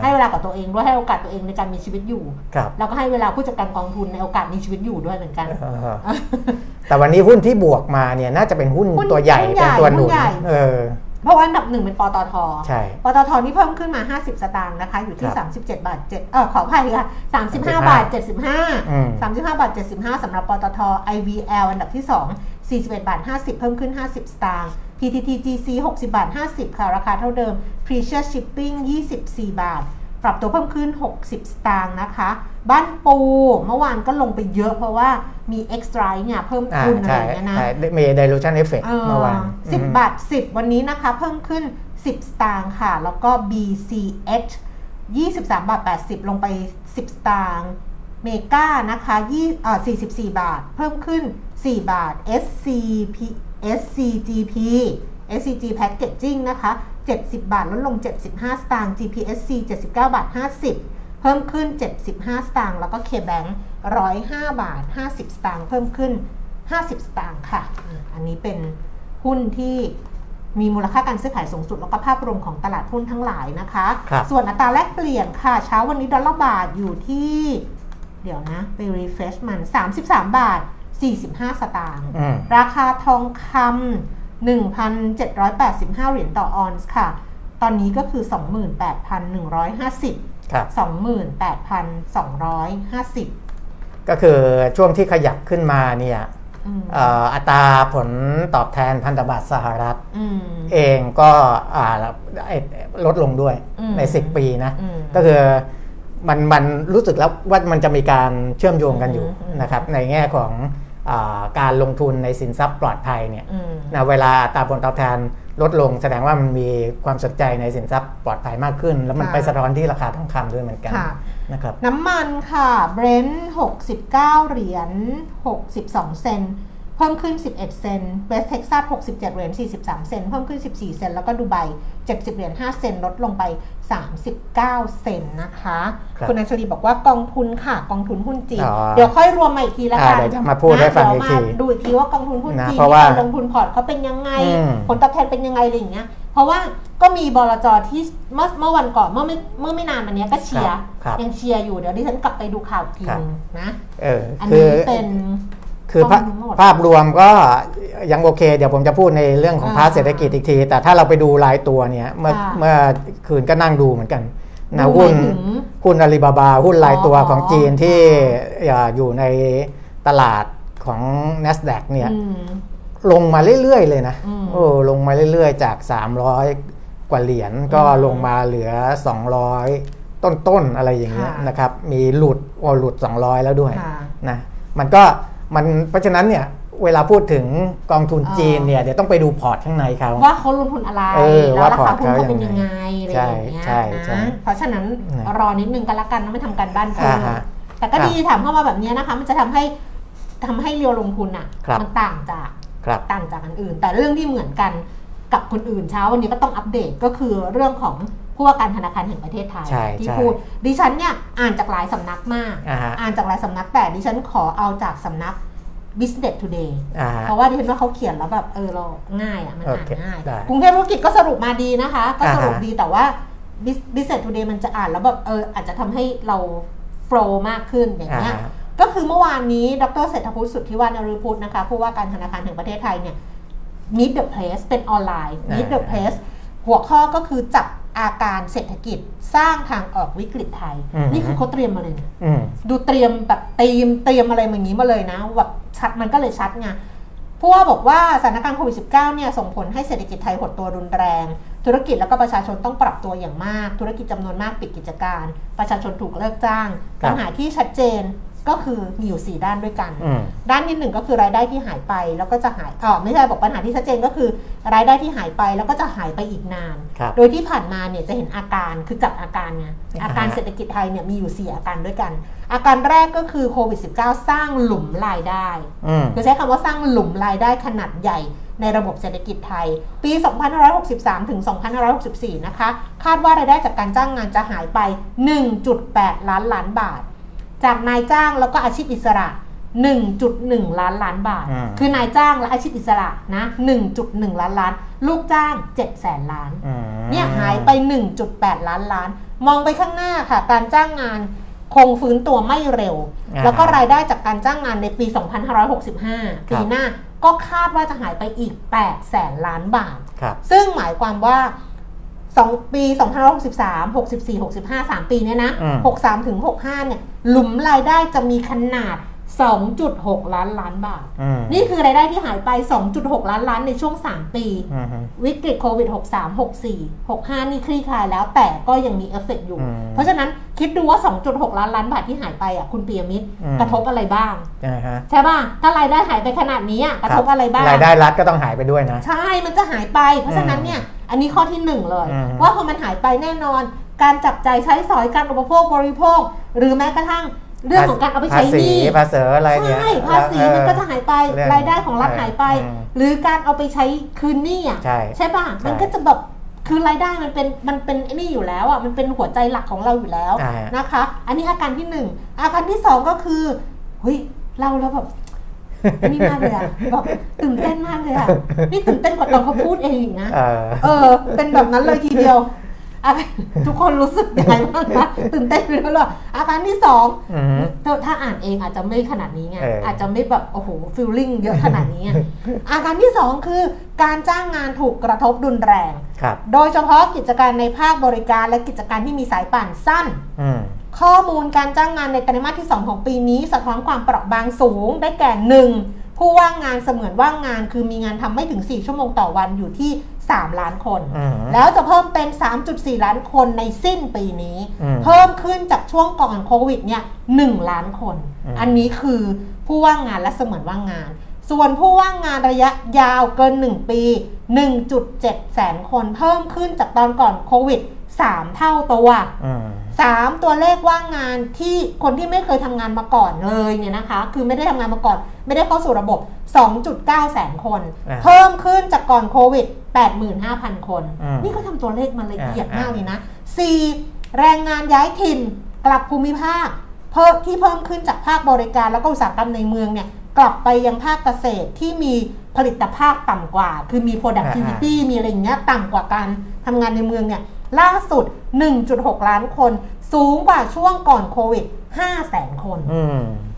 ให้เวลากับตัวเองด้วยให้โอกาสตัวเองในการมีชีวิตอยู่แล้วก็ให้เวลาผู้จัดการกองทุนในโอกาสมีชีวิตอยู่ด้วยเหมือนกันแต่วันนี้หุ้นที่บวกมาเนี่ยน่าจะเป็นหุ้นตัวใหญ่เป็นตัวหนุนเพราะว่าอันดับหนึ่งเป็นปตท.ปตท.นี่เพิ่มขึ้นมาห้าสิบสตางค์นะคะอยู่ที่สามสิบเจ็ดบาทเจ็ดเออขออภัยค่ะสามสิบห้าบาทเจ็ดสิบห้า สามสิบห้าบาทเจ็ดสิบห้าสำหรับปตท. ไอ วี แอล อันดับที่สอง สี่สิบเอ็ดบาทห้าสิบเพิ่มขึ้นห้าสิบสตางค์ พี ที ที จี ซี หกสิบบาทห้าสิบค่ะราคาเท่าเดิม Precious Shipping ยี่สิบสี่บาทปรับตัวเพิ่มขึ้นหกสิบสตางค์นะคะบ้านปูเมื่อวานก็ลงไปเยอะเพราะว่ามี extra เนี่ยเพิ่มทุนอะไรอย่างเงี้ยนะมี dilution effect เมื่อวานสิบบาทสิบวันนี้นะคะเพิ่มขึ้นสิบสตางค์ค่ะแล้วก็ บี ซี เอช ยี่สิบสามบาทแปดสิบลงไปสิบสตางค์เมก้านะคะสี่สิบสี่บาทเพิ่มขึ้นสี่บาท scp scgp scg packaging นะคะเจ็ดสิบบาทลดลงเจ็ดสิบห้าสตางค์ จี พี เอส ซี เจ็ดสิบเก้าบาทห้าสิบเพิ่มขึ้นเจ็ดสิบห้าสตางค์แล้วก็ K-Bank หนึ่งร้อยห้าบาทห้าสิบสตางค์เพิ่มขึ้นห้าสิบสตางค์ค่ะอันนี้เป็นหุ้นที่มีมูลค่าการซื้อขายสูงสุดแล้วก็ภาพรวมของตลาดหุ้นทั้งหลายนะคะส่วนอัตราแลกเปลี่ยนค่ะเช้าวันนี้ดอลลาร์บาทอยู่ที่เดี๋ยวนะไป refresh มันสามสิบสามบาทสี่สิบห้าสตางค์ราคาทองคำหนึ่งพันเจ็ดร้อยแปดสิบห้า เหรียญต่อออนซ์ค่ะตอนนี้ก็คือ สองหมื่นแปดพันหนึ่งร้อยห้าสิบ ครับ สองหมื่นแปดพันสองร้อยห้าสิบ ก็คือช่วงที่ขยับขึ้นมาเนี่ยอัตราผลตอบแทนพันธบัตรสหรัฐเองก็ลดลงด้วยในสิบปีนะก็คือมันมันรู้สึกแล้วว่ามันจะมีการเชื่อมโยงกันอยู่นะครับในแง่ของการลงทุนในสินทรัพย์ปลอดภัยเนี่ยนะเวลาอัตราผลตอบแทนลดลงแสดงว่ามันมีความสนใจในสินทรัพย์ปลอดภัยมากขึ้นแล้วมันไปสะท้อนที่ราคาทองคำด้วยเหมือนกันนะครับน้ำมันค่ะเบรนท์หกสิบเก้าเหรียญหกสิบสองเซนต์เพิ่มขึ้นสิบเอ็ดเซนต์เวสต์เท็กซัสหกสิบเจ็ดเหรียญสี่สิบสามเซนต์เพิ่มขึ้นสิบสี่เซนต์แล้วก็ดูไบเจ็ดสิบเหรียญห้าเซนต์ลดลงไปสามสิบเก้าเซนต์นะคะคุณอัญชลีบอกว่ากองทุนค่ะกองทุนหุ้นจีนเดี๋ยวค่อยรวมมาอีกทีละกันเดี๋ยวมาพูดให้ฟังอีกทีดูอีกทีว่ากองทุนหุ้นจีนการลงทุนพอร์ตเขาเป็นยังไงผลตอบแทนเป็นยังไงอะไรอย่างเงี้ยเพราะว่าก็มีบลจ.ที่เมื่อเมื่อวันก่อนเมื่อไม่เมื่อไม่นานมานี้ก็เชียร์ยังเชียร์อยู่เดี๋ยวดิฉันกลับไปดูข่าวทีนึงนะอันนี้เป็นคือภาพรวมก็ยังโอเคเดี๋ยวผมจะพูดในเรื่องของภาคเศรษฐกิจอีกทีแต่ถ้าเราไปดูรายตัวเนี่ยเมื่อเมื่อคืนก็นั่งดูเหมือนกันนะหุ้นหุ้นอาลีบาบาหุ้นรายตัวของจีนที่อยู่ในตลาดของ NASDAQ เนี่ยลงมาเรื่อยๆเลยนะโอ้ลงมาเรื่อยๆจากสามร้อยกว่าเหรียญก็ลงมาเหลือสองร้อยต้นๆอะไรอย่างเงี้ยนะครับมีหลุดโอ้หลุดสองร้อยแล้วด้วยนะมันก็มันเพราะฉะนั้นเนี่ยเวลาพูดถึงกองทุนจีนเนี่ยเดี๋ยวต้องไปดูพอร์ตข้างในเขาว่าเขาลงทุนอะไรแล้วราคาหุ้นเขาเป็นยังไงอะไรอย่างเงี้ยนะเพราะฉะนั้นรอนิดนึงกันละกันไม่ทำการบ้านเพิ่ม แต่ก็ดีถามเข้ามาแบบนี้นะคะมันจะทำให้ทำให้เรียวลงทุนอ่ะมันต่างจากต่างจากอันอื่นแต่เรื่องที่เหมือนกันกับคนอื่นเช้าวันนี้ก็ต้องอัปเดตก็คือเรื่องของผู้ว่าการธนาคารแห่งประเทศไทยที่พูดดิฉันเนี่ยอ่านจากหลายสำนักมากอ่านจากหลายสำนักแต่ดิฉันขอเอาจากสำนัก Business Today เพราะว่าดิฉันว่าเขาเขียนแล้วแบบเออเราง่ายอ่ะมันอ่านง่ายกรุงเทพธุรกิจก็สรุปมาดีนะคะก็สรุปดีแต่ว่า Business Today มันจะอ่านแล้วแบบเอออาจจะทำให้เราโฟลว์มากขึ้นอย่างเงี้ยก็คือเมื่อวานนี้ดร.เศรษฐพุทธสุทธิวานารือพุทธนะคะผู้ว่าการธนาคารแห่งประเทศไทยเนี่ย Meet the Press เป็นออนไลน์ Meet the Press หัวข้อก็คือจับอาการเศรษฐกิจสร้างทางออกวิกฤตไทยนี่คือเขาเตรียมมาเลยนะดูเตรียมแบบตีมเตรียมอะไรอย่างนี้มาเลยนะแบบชัดมันก็เลยชัดไงผู้ว่าบอกว่าสถานการณ์โควิด สิบเก้า เนี่ยส่งผลให้เศรษฐกิจไทยหดตัวรุนแรงธุรกิจแล้วก็ประชาชนต้องปรับตัวอย่างมากธุรกิจจำนวนมากปิดกิจการประชาชนถูกเลิกจ้างปัญหาที่ชัดเจนก็คือมีอยู่สี่ด้านด้วยกันด้านที่หนึ่งก็คือรายได้ที่หายไปแล้วก็จะหายอ๋อไม่ใช่บอกปัญหาที่ชัดเจนก็คือรายได้ที่หายไปแล้วก็จะหายไปอีกนานโดยที่ผ่านมาเนี่ยจะเห็นอาการคือจับอาการไงอาการเศรษฐกิจไทยเนี่ยมีอยู่สี่อาการด้วยกันอาการแรกก็คือโควิด สิบเก้า สร้างหลุมรายได้คือใช้คำว่าสร้างหลุมรายได้ขนาดใหญ่ในระบบเศรษฐกิจไทยปีสองพันห้าร้อยหกสิบสามถึงสองพันห้าร้อยหกสิบสี่นะคะคาดว่ารายได้จากการจ้างงานจะหายไป หนึ่งจุดแปด ล้านล้านบาทจากนายจ้างแล้วก็อาชีพอิสระ หนึ่งจุดหนึ่ง ล้านล้านบาทคือนายจ้างและอาชีพอิสระนะ หนึ่งจุดหนึ่ง ล้านล้านลูกจ้าง เจ็ดแสน ล้านเนี่ยหายไป หนึ่งจุดแปด ล้านล้านมองไปข้างหน้าค่ะการจ้างงานคงฟื้นตัวไม่เร็วแล้วก็รายได้จากการจ้างงานในปีสองพันห้าร้อยหกสิบห้าปีหน้าก็คาดว่าจะหายไปอีก แปดแสน ล้านบาทซึ่งหมายความว่าสองปีสองพันห้าร้อยหกสิบสาม หกสิบสี่ หกสิบห้า สามปีเนี่ยนะหกสิบสามถึงหกสิบห้าเนี่ยหลุมรายได้จะมีขนาด สองจุดหก ล้านล้านบาทนี่คือรายได้ที่หายไป สองจุดหก ล้านล้านในช่วงสามปีวิกฤตโควิดหกสิบสาม หกสิบสี่ หกสิบห้านี่คลี่คลายแล้วแต่ก็ยังมีเอฟเฟกต์อยู่เพราะฉะนั้นคิดดูว่า สองจุดหก ล้านล้านบาทที่หายไปอ่ะคุณปิยมิตรกระทบอะไรบ้างใช่ป่ะถ้ารายได้หายไปขนาดนี้กระทบอะไรบ้างรายได้รัฐก็ต้องหายไปด้วยนะใช่มันจะหายไปเพราะฉะนั้นเนี่ยอันนี้ข้อที่หนึ่งเลยว่าพอมันหายไปแน่นอนการจับใจใช้สอยการอุปโภคบริโภคหรือแม้กระทั่งเรื่องของการเอาไปใช้หนี้ภาษีอะไรเนี่ยใช่ภาษีมันก็จะหายไปรายได้ของรัฐหายไปหรือการเอาไปใช้คืนหนี้อ่ะใช่ป่ะมันก็จะแบบคือรายได้มันเป็นมันเป็นไอ้นี่อยู่แล้วอ่ะมันเป็นหัวใจหลักของเราอยู่แล้วนะคะอันนี้อาการที่หนึ่งอาการที่สองก็คือเฮ้ยเราแล้วแบบนี่มากเลยอ่ะแบบตื่นเต้นมากเลยอ่ะนี่ตื่นเต้นกว่าตอนเขาพูดเองนะเออเป็นแบบนั้นเลยทีเดียวทุกคนรู้สึกยังไงบ้างคะตื่นเต้นไปแล้วหรออาการที่สองถ้าอ่านเองอาจจะไม่ขนาดนี้ไงอาจจะไม่แบบโอ้โหฟิลลิ่งเยอะขนาดนี้อาการที่สองคือการจ้างงานถูกกระทบรุนแรงโดยเฉพาะกิจการในภาคบริการและกิจการที่มีสายป่านสั้นข้อมูลการจ้างงานในไตรมาสที่สองของปีนี้สะท้อนความเปราะบางสูงได้แก่หนึ่งผู้ว่างงานเสมือนว่างงานคือมีงานทำไม่ถึงสี่ชั่วโมงต่อวันอยู่ที่สามล้านคนแล้วจะเพิ่มเป็น สามจุดสี่ ล้านคนในสิ้นปีนี้เพิ่มขึ้นจากช่วงก่อนโควิดเนี่ยหนึ่งล้านคนอันนี้คือผู้ว่างงานและเสมือนว่างงานส่วนผู้ว่างงานระยะยาวเกินหนึ่งปี หนึ่งจุดเจ็ด แสนคนเพิ่มขึ้นจากตอนก่อนโควิดสามเท่าตัวสามตัวเลขว่างงานที่คนที่ไม่เคยทำงานมาก่อนเลยเนี่ยนะคะคือไม่ได้ทำงานมาก่อนไม่ได้เข้าสู่ระบบ สองจุดเก้า แสนคนเพิ่มขึ้นจากก่อนโควิด แปดหมื่นห้าพัน คนนี่ก็ทำตัวเลขมันละเอียดมากเลยนะสี่แรงงานย้ายถิ่นกลับภูมิภาคเพิ่มที่เพิ่มขึ้นจากภาคบริการแล้วก็อุตสาหกรรมในเมืองเนี่ยกลับไปยังภาคเกษตรที่มีผลิตภาพต่ำกว่าคือมี productivity มีอะไรอย่างเงี้ยต่ำกว่าการทำงานในเมืองเนี่ยล่าสุด หนึ่งจุดหก ล้านคนสูงกว่าช่วงก่อนโควิดห้าแสนคนอ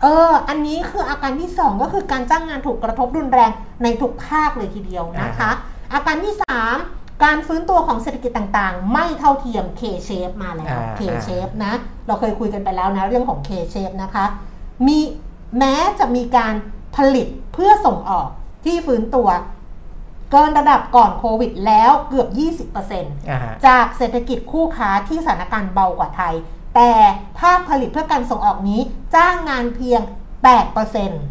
เอออันนี้คืออาการที่สองก็คือการจ้างงานถูกกระทบรุนแรงในทุกภาคเลยทีเดียวนะคะอาการที่สามการฟื้นตัวของเศรษฐกิจต่างๆไม่เท่าเทียม K-shape มาแล้ว K-shape นะเราเคยคุยกันไปแล้วนะเรื่องของ K-shape นะคะมีแม้จะมีการผลิตเพื่อส่งออกที่ฟื้นตัวเกินระดับก่อนโควิดแล้วเกือบ ยี่สิบเปอร์เซ็นต์ จากเศรษฐกิจคู่ค้าที่สถานการณ์เบากว่าไทยแต่ภาคผลิตเพื่อการส่งออกนี้จ้างงานเพียง แปดเปอร์เซ็นต์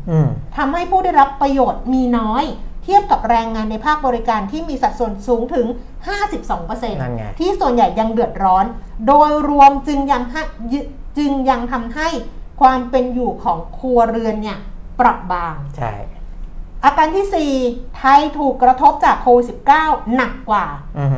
ทำให้ผู้ได้รับประโยชน์มีน้อยเทียบกับแรงงานในภาคบริการที่มีสัดส่วนสูงถึง ห้าสิบสองเปอร์เซ็นต์ ที่ส่วนใหญ่ยังเดือดร้อนโดยรวมจึงยังจึงยังทำให้ ความเป็นอยู่ของครัวเรือนเนี่ยเปราะบางใช่อาการที่สี่ไทยถูกกระทบจากโควิด สิบเก้า หนักกว่า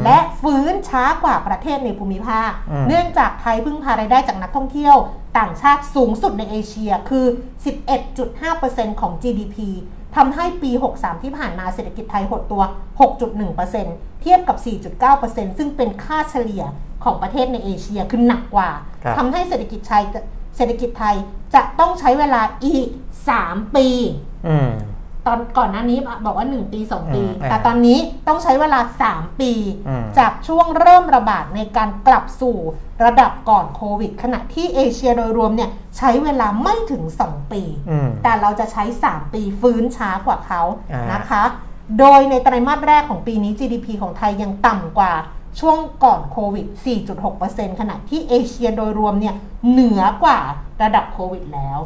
และฟื้นช้ากว่าประเทศในภูมิภาคเนื่องจากไทยพึ่งพารายได้จากนักท่องเที่ยวต่างชาติสูงสุดในเอเชียคือ สิบเอ็ดจุดห้าเปอร์เซ็นต์ ของ จี ดี พี ทำให้ปี หกสาม ที่ผ่านมาเศรษฐกิจไทยหดตัว หกจุดหนึ่งเปอร์เซ็นต์ เทียบกับ สี่จุดเก้าเปอร์เซ็นต์ ซึ่งเป็นค่าเฉลี่ยของประเทศในเอเชียคือหนักกว่าทำให้เศรษฐกิจไทยเศรษฐกิจไทยจะต้องใช้เวลาอีกสามปีตอนก่อนหน้านี้บอกว่าหนึ่งปีสองปีแต่ตอนนี้ต้องใช้เวลาสามปีจากช่วงเริ่มระบาดในการกลับสู่ระดับก่อนโควิดขณะที่เอเชียโดยรวมเนี่ยใช้เวลาไม่ถึงสองปีแต่เราจะใช้สามปีฟื้นช้ากว่าเขานะคะโดยในไตรมาสแรกของปีนี้ จี ดี พี ของไทยยังต่ำกว่าช่วงก่อนโควิด สี่จุดหกเปอร์เซ็นต์ ขณะที่เอเชียโดยรวมเนี่ยเหนือกว่าระดับโควิดแล้ว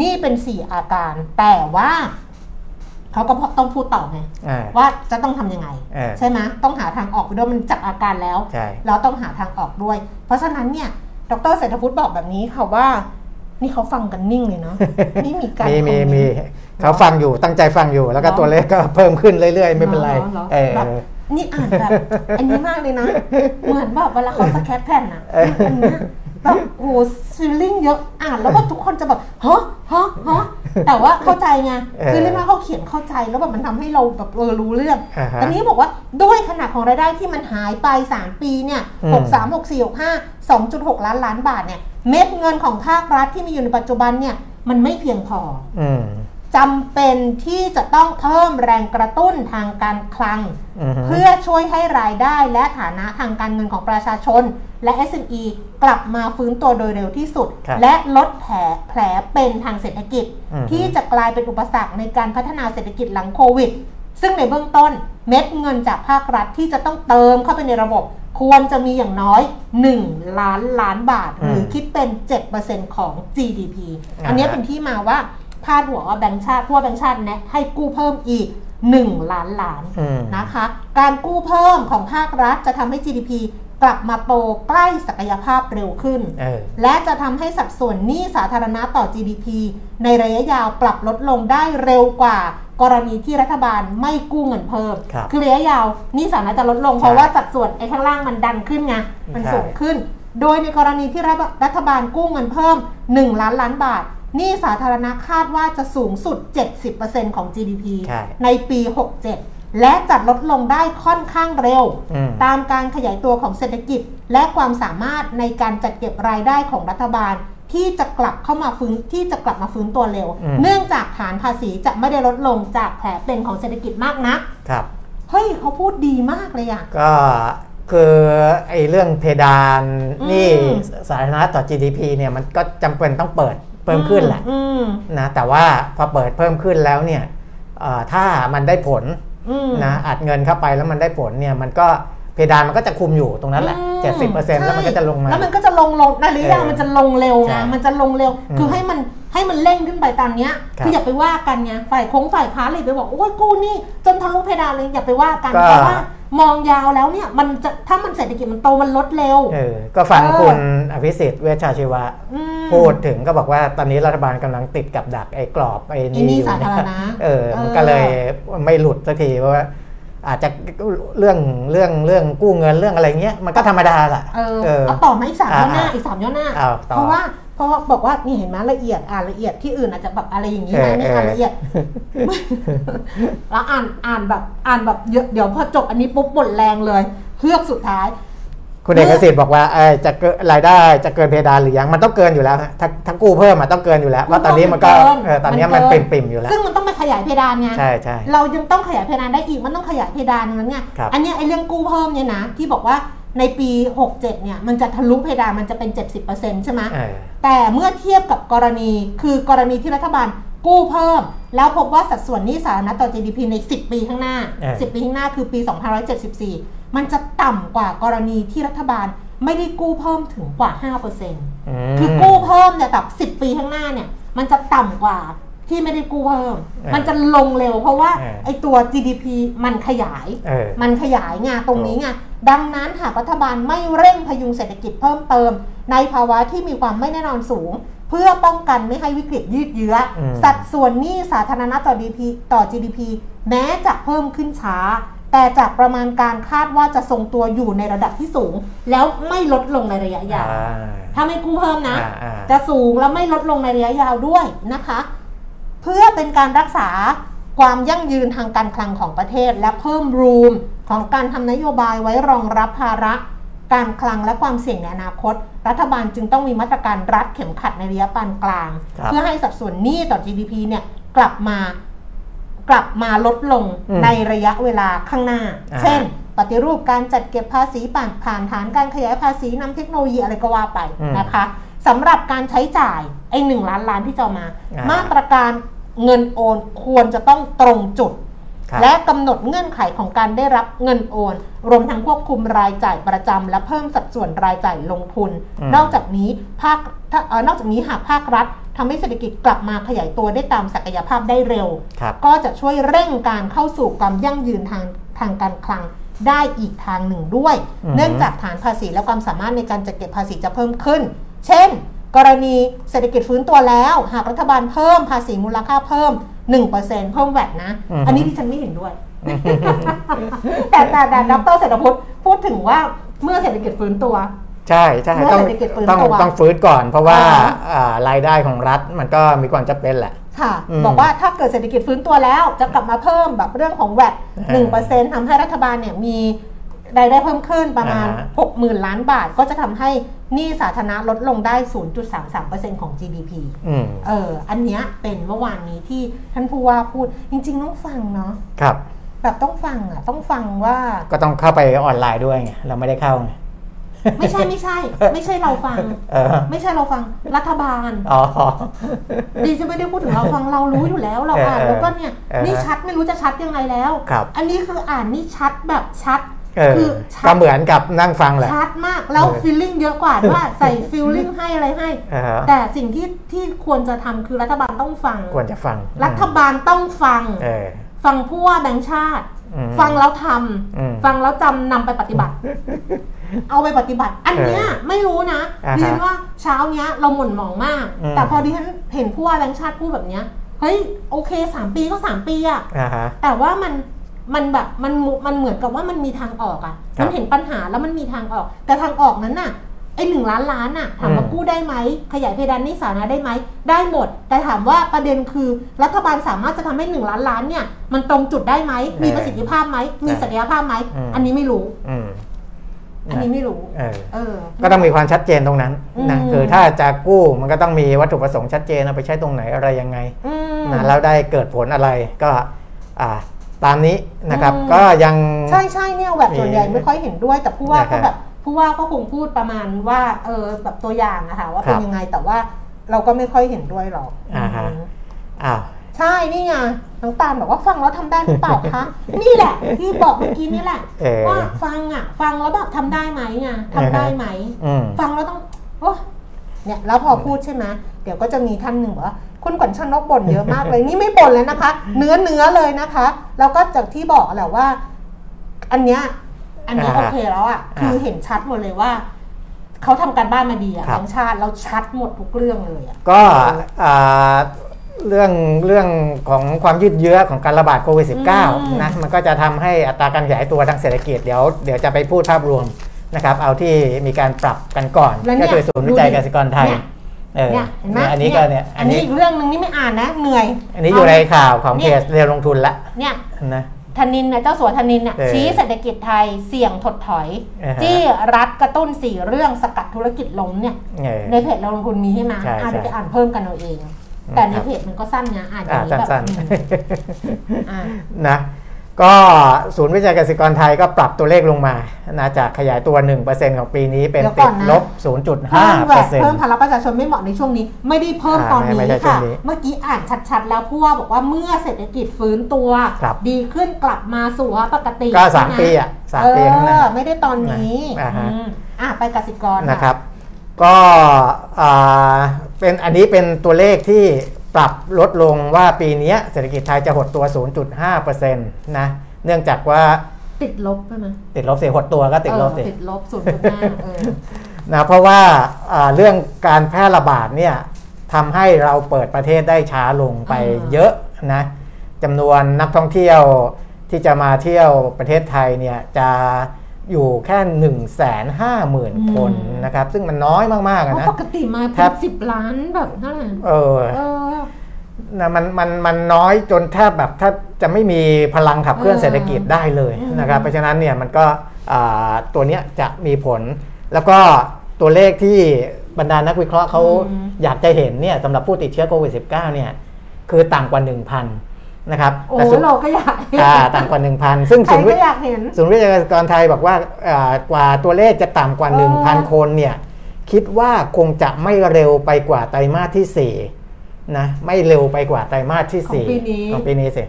นี่เป็นสี่อาการแต่ว่าเขาก็ต้องพูดต่อไงว่าจะต้องทำยังไงใช่ไหมต้องหาทางออกไปด้วยมันจับอาการแล้วเราต้องหาทางออกด้วยเพราะฉะนั้นเนี่ยดร.เศรษฐพุฒิบอกแบบนี้ค่ะว่านี่เขาฟังกันนิ่งเลยเนาะนี่มีการมีมีเขาฟังอยู่ตั้งใจฟังอยู่แล้วก็ตัวเลขก็เพิ่มขึ้นเรื่อยๆไม่เป็นไรนี่อ่านแบบอันนี้มากเลยนะเหมือนแบบเวลาเขาสแคปแผ่นอะอันนี้แบบโอ้โหซีลิ่งเยอะอ่านแล้วก็ทุกคนจะแบบฮะฮะฮะแต่ว่าเข้าใจไงคือเรื่องนั้นเขาเขียนเข้าใจแล้วแบบมันทำให้เราแบบเออรู้เรื่องตอนนี้บอกว่าด้วยขนาดของรายได้ที่มันหายไปสามปีเนี่ยหกสามหกสี่หกห้าสองจุดหกล้านล้านบาทเนี่ยเม็ดเงินของภาครัฐที่มีอยู่ในปัจจุบันเนี่ยมันไม่เพียงพอจำเป็นที่จะต้องเพิ่มแรงกระตุ้นทางการคลังเพื่อช่วยให้รายได้และฐานะทางการเงินของประชาชนและ เอส เอ็ม อี กลับมาฟื้นตัวโดยเร็วที่สุดและลดแผลแผลเป็นทางเศรษฐกิจที่จะกลายเป็นอุปสรรคในการพัฒนาเศรษฐกิจหลังโควิดซึ่งในเบื้องต้นเม็ดเงินจากภาครัฐที่จะต้องเติมเข้าไปในระบบควรจะมีอย่างน้อยหนึ่งล้านล้านบาทหรือคิดเป็น เจ็ดเปอร์เซ็นต์ ของ จี ดี พี อันนี้เป็นที่มาว่าพาดหัวว่าแบงค์ชาติทั่วแบงค์ชาติแนะให้กู้เพิ่มอีกหนึ่งล้านล้านนะคะการกู้เพิ่มของภาครัฐจะทำให้ จี ดี พี กลับมาโตใกล้ศักยภาพเร็วขึ้นและจะทำให้สัดส่วนหนี้สาธารณะต่อ จี ดี พี ในระยะยาวปรับลดลงได้เร็วกว่ากรณีที่รัฐบาลไม่กู้เงินเพิ่มคือระยะยาวหนี้สาธารณะจะลดลงเพราะว่าสัดส่วนไอ้ข้างล่างมันดันขึ้นไงมันสูงขึ้นโดยในกรณีที่รัฐบาลกู้เงินเพิ่มหนึ่งล้านล้านบาทหนี้สาธารณะคาดว่าจะสูงสุด เจ็ดสิบเปอร์เซ็นต์ ของ จี ดี พี ในปี หกเจ็ด และจัดลดลงได้ค่อนข้างเร็วตามการขยายตัวของเศรษฐกิจและความสามารถในการจัดเก็บรายได้ของรัฐบาลที่จะกลับเข้ามาฟื้นที่จะกลับมาฟื้นตัวเร็วเนื่องจากฐานภาษีจะไม่ได้ลดลงจากแผลเป็นของเศรษฐกิจมากนักเฮ้ยเขาพูดดีมากเลยอ่ะก็คือไอ้เรื่องเพดานหนี้สาธารณะต่อ จี ดี พี เนี่ยมันก็จำเป็นต้องเปิดเพิ่มขึ้นแหละนะแต่ว่าพอเปิดเพิ่มขึ้นแล้วเนี่ยถ้ามันได้ผลนะอัดเงินเข้าไปแล้วมันได้ผลเนี่ยมันก็เพดานมันก็จะคุมอยู่ตรงนั้นแหละ เจ็ดสิบเปอร์เซ็นต์ แล้วมันก็จะลงมาแล้วมันก็จะลงลงในระยะมันจะลงเร็วนะมันจะลงเร็วคือให้มันให้มันเร่งขึ้นไปตอนเนี้ยคืออย่าไปว่ากันไงฝ่ายคงฝ่ายค้าเลยไปบอกโอ้ยกู้นี่จนทะลุเพดานเลยอย่าไปว่ากันเพราะว่ามองยาวแล้วเนี่ยมันจะถ้ามันเศรษฐกิจมันโตมันลดเร็วเออก็ฟังคุณอภิสิทธิ์เวชชาชีวะพูดถึงก็บอกว่าตอนนี้รัฐบาลกำลังติดกับดักไอ้กรอบไอ้นี่สาธารณะเออมันก็เลยไม่หลุดสักทีเพราะว่าอาจจะเรื่องเรื่องเรื่องกู้เงินเรื่องอะไรเงี้ยมันก็ธรรมดาแหละเออเอาต่อไหมอีกสามย่อหน้าอีกสามย่อหน้าเพราะว่าเพราะบอกว่านี่เห็นไหมละเอียดอ่านละเอียดที่อื่นอาจจะแบบอะไรอย่างนี้นะนี่อ่านละเอียดแล้วอ่านอ่านแบบอ่านแบบเดี๋ยวพอจบอันนี้ปุ๊บหมดแรงเลยเฮือกสุดท้ายคุณเอกสิทธิ์บอกว่าจะเกินรายได้จะเกินเพดานหรือยังมันต้องเกินอยู่แล้วฮะถ้าถ้ากู้เพิ่มมันต้องเกินอยู่แล้วว่าตอนนี้มันก็ตอนนี้มันปริ่มๆอยู่แล้วซึ่งมันต้องมาขยายเพดานไงใช่ใช่เรายังต้องขยายเพดานได้อีกมันต้องขยายเพดานนั้นไงอันนี้ไอ้เรื่องกู้เพิ่มเนี่ยนะที่บอกว่าในปี หกเจ็ด เนี่ยมันจะทะลุเพดานมันจะเป็น เจ็ดสิบเปอร์เซ็นต์ ใช่ไหมแต่เมื่อเทียบกับกรณีคือกรณีที่รัฐบาลกู้เพิ่มแล้วพบว่าสัดส่วนหนี้สาธารณะต่อ จี ดี พี ในสิบปีข้างหน้าสิบปีข้างหน้าคือปีสองพันห้าร้อยเจ็ดสิบสี่มันจะต่ำกว่ากรณีที่รัฐบาลไม่ได้กู้เพิ่มถึงกว่า ห้าเปอร์เซ็นต์ คือกู้เพิ่มเนี่ยตับสิบปีข้างหน้าเนี่ยมันจะต่ำกว่าที่ไม่ได้กู้เพิ่มมันจะลงเร็วเพราะว่าไอตัว จี ดี พี มันขยายมันขยายไงตรงนี้ไงดังนั้นหากรัฐบาลไม่เร่งพยุงเศรษฐกิจเพิ่มเติมในภาวะที่มีความไม่แน่นอนสูง เพื่อป้องกันไม่ให้วิกฤตยืดเยื้อสัดส่วนหนี้สาธารณะต่อ จี ดี พี ต่อ จี ดี พี แม้จะเพิ่มขึ้นช้าแต่จากประมาณการคาดว่าจะทรงตัวอยู่ในระดับที่สูงแล้วไม่ลดลงในระยะยาวถ้าไม่กู้เพิ่มนะจะสูงแล้วไม่ลดลงในระยะยาวด้วยนะคะเพื่อเป็นการรักษาความยั่งยืนทางการคลังของประเทศและเพิ่มรูมของการทำนโยบายไว้รองรับภาระการคลังและความเสี่ยงในอนาคตรัฐบาลจึงต้องมีมาตรการรัดเข็มขัดในระยะปานกลางเพื่อให้สัดส่วนหนี้ต่อ จี ดี พี เนี่ยกลับมากลับมาลดลงในระยะเวลาข้างหน้าเช่นปฏิรูปการจัดเก็บภาษีผ่านผ่านฐานการขยายภาษีนำเทคโนโลยีอะไรก็ว่าไปนะคะสำหรับการใช้จ่ายไอ้หนึ่งล้านล้านที่จะมามาตรการเงินโอนควรจะต้องตรงจุดและกำหนดเงื่อนไขของการได้รับเงินโอนรวมทั้งควบคุมรายจ่ายประจำและเพิ่มสัดส่วนรายจ่ายลงทุนนอกจากนี้ภาคนอกจากนี้หากภาครัฐทำให้เศรษฐกิจกลับมาขยายตัวได้ตามศักยภาพได้เร็วก็จะช่วยเร่งการเข้าสู่ความยั่งยืนทางทางการคลังได้อีกทางหนึ่งด้วยเนื่องจากฐานภาษีและความสามารถในการจัดเก็บภาษีจะเพิ่มขึ้นเช่นกรณีเศรษฐกิจฟื้นตัวแล้วหากรัฐบาลเพิ่มภาษีมูลค่าเพิ่ม หนึ่งเปอร์เซ็นต์ เพิ่มแวตนะ อ, อันนี้ที่ฉันไม่เห็นด้วย แต่แต่แต่ดร.เศรษฐพุทธพูดถึงว่าเมื่อเศรษฐกิจฟื้นตัวใช่ใช่ต้องต้องต้องฟื้นก่อนเพราะว่ารายได้ของรัฐมันก็มีความจำเป็นแหละค่ะบอกว่าถ้าเกิดเศรษฐกิจฟื้นตัวแล้วจะกลับมาเพิ่มแบบเรื่องของแวต หนึ่งเปอร์เซ็นต์ ทำให้รัฐบาลเนี่ยมีรายได้เพิ่มขึ้นประมาณ หกหมื่น ล้านบาทก็จะทำให้หนี้สาธารณะลดลงได้ ศูนย์จุดสามสามเปอร์เซ็นต์ ของ จี ดี พี อืมเอออันเนี้ยเป็นเมื่อวานนี้ที่ท่านผู้ว่าพูดจริงๆต้องฟังเนาะครับแบบต้องฟังอ่ะต้องฟังว่าก็ต้องเข้าไปออนไลน์ด้วยไงเราไม่ได้เข้าไงไม่ใช่ไม่ใช่ไม่ใช่เราฟังไม่ใช่เราฟังรัฐบาลอ๋อดีจะไม่ได้พูดถึงเราฟังเรารู้อยู่แล้วเราอ่านแล้วก็เนี่ยนี่ชัดไม่รู้จะชัดยังไงแล้วอันนี้คืออ่านนี่ชัดแบบชัดคือก็เหมือนกับนั่งฟังแหละชัดมากแล้วฟีลลิ่งเยอะกว่าว่าใส่ฟีลลิ่งให้อะไรให้แต่สิ่งที่ที่ควรจะทำคือรัฐบาลต้องฟังควรจะฟังรัฐบาลต้องฟังฟังผู้ว่าแบงค์ชาติฟังแล้วทำฟังแล้วจำนำไปปฏิบัติเอาไปปฏิบัติอันเนี้ยไม่รู้นะดิฉันว่าเช้าเนี้ยเราหม่นหมองมากแต่พอดิฉันเห็นผู้ว่าแบงค์ชาติพูดแบบเนี้ยเฮ้ยโอเคสามปีก็สามปีอะแต่ว่ามันมันแบบมันมันเหมือนกับว่ามันมีทางออกอ่ะมันเห็นปัญหาแล้วมันมีทางออกแต่ทางออกนั้นน่ะไอ้หนึ่งล้านล้านน่ะถามว่ากู้ได้ไหมขยายเพดานหนี้สาธารณะได้ไหมได้หมดแต่ถามว่าประเด็นคือรัฐบาลสามารถจะทำให้หนึ่งล้านล้านเนี่ยมันตรงจุดได้ไหมมีประสิทธิภาพไหมมีศักยภาพไหมอันนี้ไม่รู้อันนี้ไม่รู้ก็ต้องมีความชัดเจนตรงนั้นนะคือถ้าจะกู้มันก็ต้องมีวัตถุประสงค์ชัดเจนเอาไปใช้ตรงไหนอะไรยังไงนะแล้วได้เกิดผลอะไรก็อ่าตามนี้นะครับก็ยังใช่ใช่เนี่ยแบบส่วนใหญ่ไม่ค่อยเห็นด้วยแต่ผู้ว่าก็แบบผู้ว่าก็คงพูดประมาณว่าเออแบบตัวอย่างนะคะว่าเป็นยังไงแต่ว่าเราก็ไม่ค่อยเห็นด้วยหรอกอ่าฮะอ้าวใช่นี่ไงน้องตาลบอกว่าฟังแล้วทำได้หรือเปล่าคะนี่แหละที่บอกเมื่อกี้นี่แหละว่าฟังอ่ะฟังแล้วแบบทำได้ไหมไงทำได้ไหมฟังแล้วต้องโอ้เนี่ยแล้วพอพูดใช่ไหมเดี๋ยวก็จะมีท่านหนึ่งว่าคุณขวัญชนกบ่นเยอะมากเลยนี่ไม่บ่นเลยนะคะเนื้อเนื้อเลยนะคะแล้วก็จากที่บอกแหละว่าอันเนี้ยอันนี้โอเคแล้วอ่ะคือเห็นชัดหมดเลยว่าเขาทำการบ้านมาดีอ่ะทั้งชาติเราชัดหมดทุกเรื่องเลยอ่ะก็เรื่องเรื่องของความยืดเยื้อของการระบาดโควิด สิบเก้า นะมันก็จะทำให้อัตราการขยายตัวทางเศรษฐกิจเดี๋ยวเดี๋ยวจะไปพูดภาพรวมนะครับเอาที่มีการปรับกันก่อนก็คือศูนย์วิจัยเกษตรกรไทยเนี่ยเห็นไหมอันนี้ก็เนี่ยอันนี้อีกเรื่องนึงนี่ไม่อ่านนะเหนื่อยอันนี้อยู่ในข่าวของเพจเรียลลงทุนละเนี่ยนะธนินเนี่ยเจ้าสัวธนินเนี่ยชี้เศรษฐกิจไทยเสี่ยงถดถอยจี้รัฐกระตุ้นสี่เรื่องสกัดธุรกิจล้มเนี่ยในเพจเรียลลงทุนมีให้มาอ่านไปอ่านเพิ่มกันเอาเองแต่ในเพจมันก็สั้นนะอ่านอย่างนี้แบบนะก็ศูนย์วิจัยเกษตรกรไทยก็ปรับตัวเลขลงมานะจากขยายตัว หนึ่งเปอร์เซ็นต์ ของปีนี้เป็นติดลบ ศูนย์จุดห้าเปอร์เซ็นต์ เพิ่มภาระประชาชนไม่เหมาะในช่วงนี้ไม่ได้เพิ่มตอนนี้ค่ะเมื่อกี้อ่านชัดๆแล้วผู้ว่าบอกว่าเมื่อเศรษฐกิจฟื้นตัวดีขึ้นกลับมาสู่ปกติก็สามปีอ่ะสามปีข้างหน้าไม่ได้ตอนนี้อ่ะไปเกษตรกรนะครับก็เป็นอันนี้เป็นตัวเลขที่ปรับลดลงว่าปีนี้เศรษฐกิจไทยจะหดตัว ศูนย์จุดห้าเปอร์เซ็นต์ นะเนื่องจากว่าติดลบใช่ไหมติดลบเสียหดตัวก็ติดลบติดลบ ศูนย์จุดห้า นะเพราะว่าเรื่องการแพร่ระบาดเนี่ย ทำให้เราเปิดประเทศได้ช้าลงไปเยอะนะจำนวนนักท่องเที่ยวที่จะมาเที่ยวประเทศไทยเนี่ยจะอยู่แค่ หนึ่งแสนห้าหมื่น คนนะครับซึ่งมันน้อยมากๆนะปกติมาแทบสิบล้านแบบเท่าไหร่เออนะมันมันมันน้อยจนแทบแบบแทบจะไม่มีพลังขับเคลื่อนเศรษฐกิจได้เลยนะครับเพราะฉะนั้นเนี่ยมันก็ตัวเนี้ยจะมีผลแล้วก็ตัวเลขที่บรรดานักวิเคราะห์เขาอยากจะเห็นเนี่ยสำหรับผู้ติดเชื้อโควิด สิบเก้า เนี่ยคือต่ำกว่า หนึ่งพันนะครับโอ้เราก็อยากต่ำกว่า หนึ่งพัน ซึ่งศูนย์วิทยากรไทยบอกว่ากว่าตัวเลขจะต่ำกว่า หนึ่งพัน คนเนี่ยคิดว่าคงจะไม่เร็วไปกว่าไตรมาสที่สี่นะไม่เร็วไปกว่าไตรมาสที่สี่ของปีนี้สิ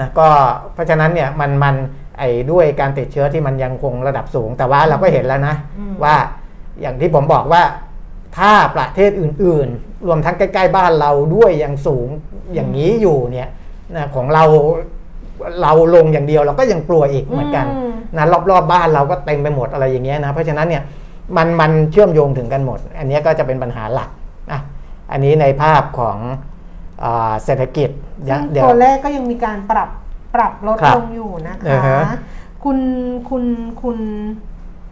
นะก็เพราะฉะนั้นเนี่ยมันมันไอ้ด้วยการติดเชื้อที่มันยังคงระดับสูงแต่ว่าเราก็เห็นแล้วนะว่าอย่างที่ผมบอกว่าถ้าประเทศอื่นๆรวมทั้งใกล้ๆบ้านเราด้วยยังสูงอย่างนี้อยู่เนี่ยนะของเราเราลงอย่างเดียวเราก็ยังกลัวอีกเหมือนกันนะรอบๆบ้านเราก็เต็มไปหมดอะไรอย่างเงี้ยนะเพราะฉะนั้นเนี่ยมันมันเชื่อมโยงถึงกันหมดอันนี้ก็จะเป็นปัญหาหลักอ่ะอันนี้ในภาพของเศรษฐกิจตัวเลขก็ยังมีการปรับปรับลดลงอยู่นะคะ uh-huh. คุณคุณคุณ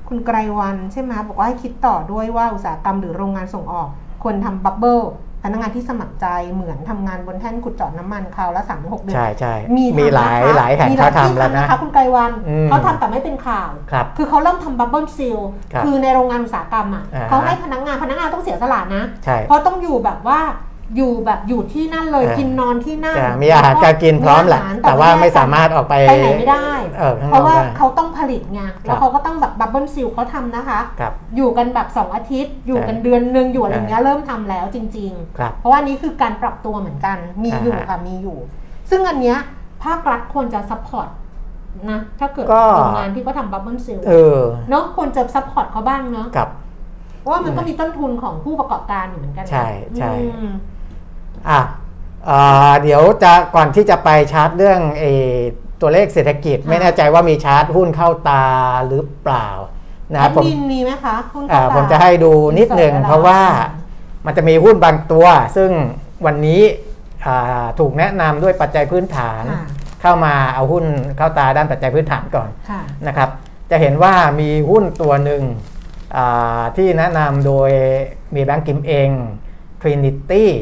คุณไกรวันใช่ไหมบอกว่าให้คิดต่อด้วยว่าอุตสาหกรรมหรือโรงงานส่งออกควรทำบับเบิ้ลพนักงานที่สมัครใจเหมือนทำงานบนแท่นขุดเจาะน้ำมันเขาละสามหกเดือนใช่ใช่มีมีหลายหลายแห่งเขาทำแล้วนะคะคุณไกรวันเขาทำแต่ไม่เป็นข่าวคือเขาเริ่มทำบับเบิ้ลซีลคือในโรงงานอุตสาหกรรมอ่ะเขาให้พนักงานพนักงานต้องเสียสละนะเพราะต้องอยู่แบบว่าอยู่แบบอยู่ที่นั่นเลยกินนอนที่นั่นมีอาหารการกินพร้อมแหละแต่ว่าไม่สามารถออกไปไปไหนไม่ได้เพราะว่าเขาต้องผลิตไงแล้วเขาก็ต้องแบบบับเบิ้ลซิลเขาทำนะคะอยู่กันแบบสองอาทิตย์อยู่กันเดือนนึงอยู่อะไรเงี้ยเริ่มทำแล้วจริงๆเพราะว่านี้คือการปรับตัวเหมือนกันมีอยู่ค่ะมีอยู่ซึ่งอันเนี้ยภาครัฐควรจะซัพพอร์ตนะถ้าเกิดโรงงานที่เขาทำบับเบิ้ลซิลเนาะควรจะซัพพอร์ตเขาบ้างเนาะว่ามันก็มีต้นทุนของผู้ประกอบการอยู่เหมือนกันใช่ใช่อ่ะเดี๋ยวจะก่อนที่จะไปชาร์ตเรื่องเอตัวเลขเศรษฐกิจไม่แน่ใจว่ามีชาร์ตหุ้นเข้าตาหรือเปล่านะผมมีไหมคะหุ้นเข้าตาผมจะให้ดูนิดหนึ่งเพราะว่ามันจะมีหุ้นบางตัวซึ่งวันนี้ถูกแนะนำด้วยปัจจัยพื้นฐานเข้ามาเอาหุ้นเข้าตาด้านปัจจัยพื้นฐานก่อนนะครับจะเห็นว่ามีหุ้นตัวหนึ่งที่แนะนำโดยมีแบงก์กิมเองทรินิตี้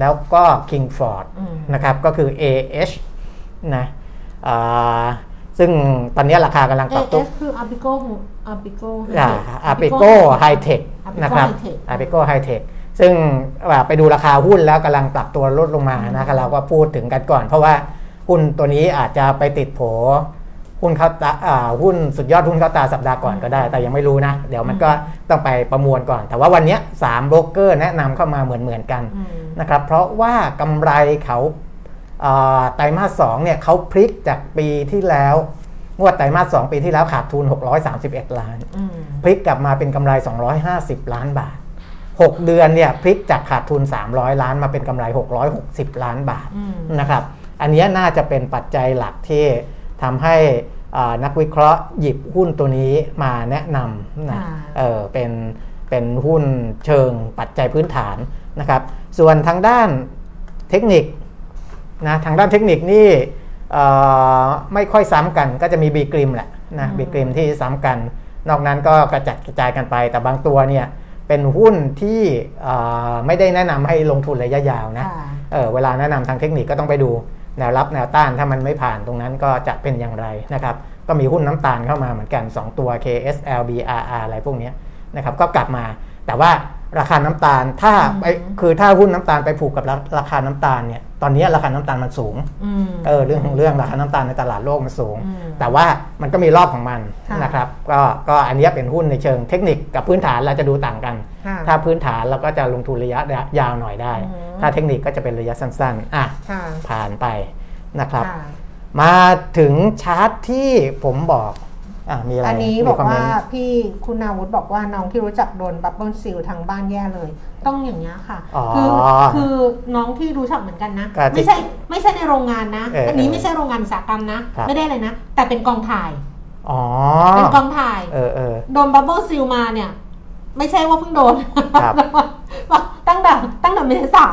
แล้วก็คิงฟอร์ดนะครับก็คือ เอ เอช นะซึ่งตอนนี้ราคากำลังปรับตัว เอ เอช คือ Arbico Arbico Arbico High Tech นะครับ Arbico High Tech ซึ่งไปดูราคาหุ้นแล้วกำลังปรับตัวลดลงมานะครับเราก็พูดถึงกันก่อนเพราะว่าหุ้นตัวนี้อาจจะไปติดโผหุ้นเข้าตาหุ้นสุดยอดหุ้นเข้าตาสัปดาห์ก่อนก็ได้แต่ยังไม่รู้นะเดี๋ยวมันก็ต้องไปประมวลก่อนแต่ว่าวันนี้สามโบรกเกอร์แนะนำเข้ามาเหมือนๆกันนะครับเพราะว่ากำไรเขาไตรมาสสองเนี่ยเขาพลิกจากปีที่แล้วงวดไตรมาสสองปีที่แล้วขาดทุนหกร้อยสามสิบเอ็ดล้านพลิกกลับมาเป็นกำไรสองร้อยห้าสิบล้านบาทหกเดือนเนี่ยพลิกจากขาดทุนสามร้อยล้านมาเป็นกำไรหกร้อยหกสิบล้านบาทนะครับอันนี้น่าจะเป็นปัจจัยหลักที่ทำให้นักวิเคราะห์หยิบหุ้นตัวนี้มาแนะนำนะเออเป็นเป็นหุ้นเชิงปัจจัยพื้นฐานนะครับส่วนทางด้านเทคนิคนะทางด้านเทคนิคนี่ไม่ค่อยซ้ำกันก็จะมีบีกริมแหละนะบีกริมที่ซ้ำกันนอกนั้นก็กระจัดกระจายกันไปแต่บางตัวเนี่ยเป็นหุ้นที่ไม่ได้แนะนำให้ลงทุนระยะยาวนะเออเวลาแนะนำทางเทคนิคก็ต้องไปดูแนวรับแนวต้านถ้ามันไม่ผ่านตรงนั้นก็จะเป็นอย่างไรนะครับก็มีหุ้นน้ำตาลเข้ามาเหมือนกันสองตัว เค เอส แอล บี อาร์ อาร์ อะไรพวกนี้นะครับก็กลับมาแต่ว่าราคาน้ำตาลถ้าไปคือถ้าหุ้นน้ำตาลไปผูกกับราคาน้ำตาลเนี่ยตอนนี้ราคาน้ำตาลมันสูงเออเรื่องของเรื่องราคาน้ำตาลในตลาดโลกมันสูงแต่ว่ามันก็มีรอบของมันนะครับก็ก็อันนี้เป็นหุ้นในเชิงเทคนิคกับพื้นฐานเราจะดูต่างกันถ้าพื้นฐานเราก็จะลงทุนระยะยาวหน่อยได้ถ้าเทคนิคก็จะเป็นระยะสั้นๆอ่ะผ่านไปนะครับมาถึงชาร์ตที่ผมบอกอ่ะมีอะไรอันนี้บอกว่าพี่คุณนาวุฒิบอกว่าน้องที่รู้จักโดนบับเบิ้ลซีลทางบ้านแย่เลยต้องอย่างนี้ค่ะคือคือน้องที่รู้จักเหมือนกันนะไม่ใช่ไม่ใช่ในโรงงานนะอันนี้ไม่ใช่โรงงานอุตสาหกรรมนะไม่ได้เลยนะแต่เป็นกองถ่ายอ๋อเป็นกองถ่ายเออๆโดนบับเบิ้ลซีลมาเนี่ย ไม่ใช่ว่าเพิ่งโดนตั้งแต่ตั้งแต่เมษา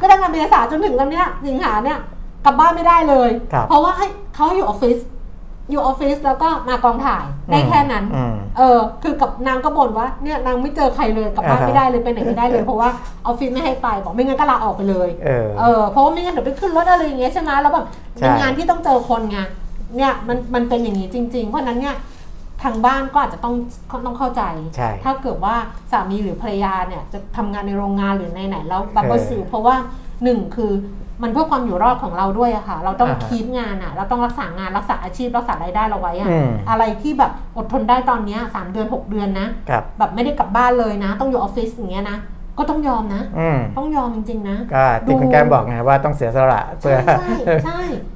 ก็ตั้งแต่เมษาจนถึงวันเนี้ยสิงหาเนี่ยกลับบ้านไม่ได้เลยเพราะว่าให้เขาอยู่ออฟฟิศอยู่ออฟฟิศแล้วก็มากองถ่ายได้แค่นั้นเออคือกับนางก็บ่นว่าเนี่ยนางไม่เจอใครเลยกลับบ้านไม่ได้เลยไปไหนไม่ได้เลยเพราะว่าออฟฟิศไม่ให้ไปบอกไม่งั้นก็ลาออกไปเลยเออเออเพราะว่าไม่งั้นเดี๋ยวไปขึ้นรถอะไรอย่างเงี้ยใช่ไหมแล้วแบบเป็นงานที่ต้องเจอคนไงเนี่ยมันมันเป็นอย่างนี้จริงๆเพราะนั้นเนี่ยทางบ้านก็อาจจะต้องต้องเข้าใจถ้าเกิดว่าสามีหรือภรรยาเนี่ยจะทำงานในโรงงานหรือในไหนแล้วบังคับสื่อเพราะว่าหนึ่งคือมันเพื่อความอยู่รอดของเราด้วยอะค่ะเราต้องคีปงานอะเราต้องรักษางานรักษาอาชีพรักษารายได้เราไว้อะอะไรที่แบบอดทนได้ตอนนี้สามเดือนหกเดือนนะแบบไม่ได้กลับบ้านเลยนะต้องอยู่ออฟฟิศอย่างเงี้ยนะก็ต้องยอมนะต้องยอมจริงๆนะก็ที่คุณแก้มบอกไงว่าต้องเสียสละเพื่อ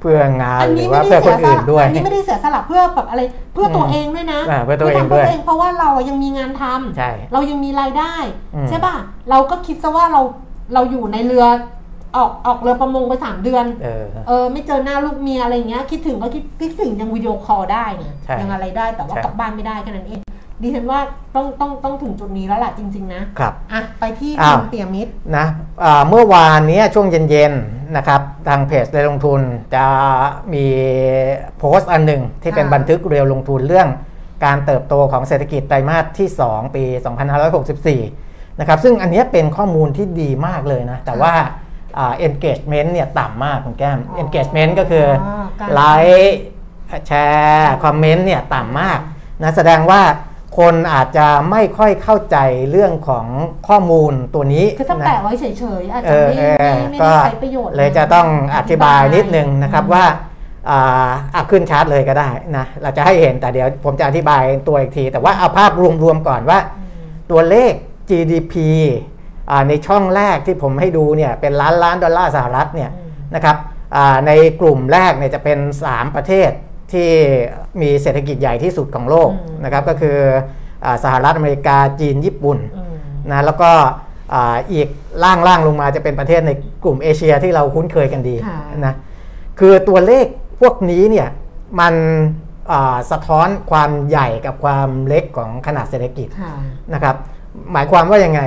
เพื่องานหรือว่าเพื่อคนอื่นด้วยอันนี้ไม่ได้เสียสละเพื่อแบบอะไรเพื่อตัวเองด้วยนะเพื่อตัวเองด้วยเพราะว่าเรายังมีงานทำเรายังมีรายได้ใช่ป่ะเราก็คิดซะว่าเราเราอยู่ในเรือออกออกเรือประมงไปสามเดือนเออไม่เจอหน้าลูกเมียอะไรเงี้ยคิดถึงก็คิดคิดถึงยังวิดีโอคอลได้เนี่ยยังอะไรได้แต่ว่ากลับบ้านไม่ได้แค่นั้นเองดิฉันว่าต้องต้องต้องถึงจุดนี้แล้วแหละจริงๆนะครับอ่ะไปที่คุณเตี่ยมิตรนะเมื่อวานนี้ช่วงเย็นๆนะครับทางเพจเลยลงทุนจะมีโพสต์อันหนึ่งที่เป็นบันทึกเรียวลงทุนเรื่องการเติบโตของเศรษฐกิจไตรมาสที่สองปีสองพันห้าร้อยหกสิบสี่นะครับซึ่งอันนี้เป็นข้อมูลที่ดีมากเลยนะแต่ว่าengagement เนี่ยต่ำมากคุณแก้ม engagement ก็คือไลค์แชร์คอมเมนต์เนี่ยต่ำมากนะแสดงว่าคนอาจจะไม่ค่อยเข้าใจเรื่องของข้อมูลตัวนี้คือถ้าแปะไว้เฉยๆอาจจะไม่ไม่ได้ใช้ประโยชน์เลยจะต้องอธิบายนิดนึงนะครับว่าอ่าขึ้นชาร์ตเลยก็ได้นะเราจะให้เห็นแต่เดี๋ยวผมจะอธิบายตัวอีกทีแต่ว่าเอาภาพรวมๆก่อนว่าตัวเลข จี ดี พีในช่องแรกที่ผมให้ดูเนี่ยเป็นล้านล้านดอลลาร์สหรัฐเนี่ยนะครับในกลุ่มแรกเนี่ยจะเป็นสามประเทศที่มีเศรษฐกิจใหญ่ที่สุดของโลกนะครับก็คือสหรัฐอเมริกาจีนญี่ปุ่นนะแล้วก็อีกล่างล่างลงมาจะเป็นประเทศในกลุ่มเอเชียที่เราคุ้นเคยกันดีนะคือตัวเลขพวกนี้เนี่ยมันสะท้อนความใหญ่กับความเล็กของขนาดเศรษฐกิจนะครับหมายความว่ายังไง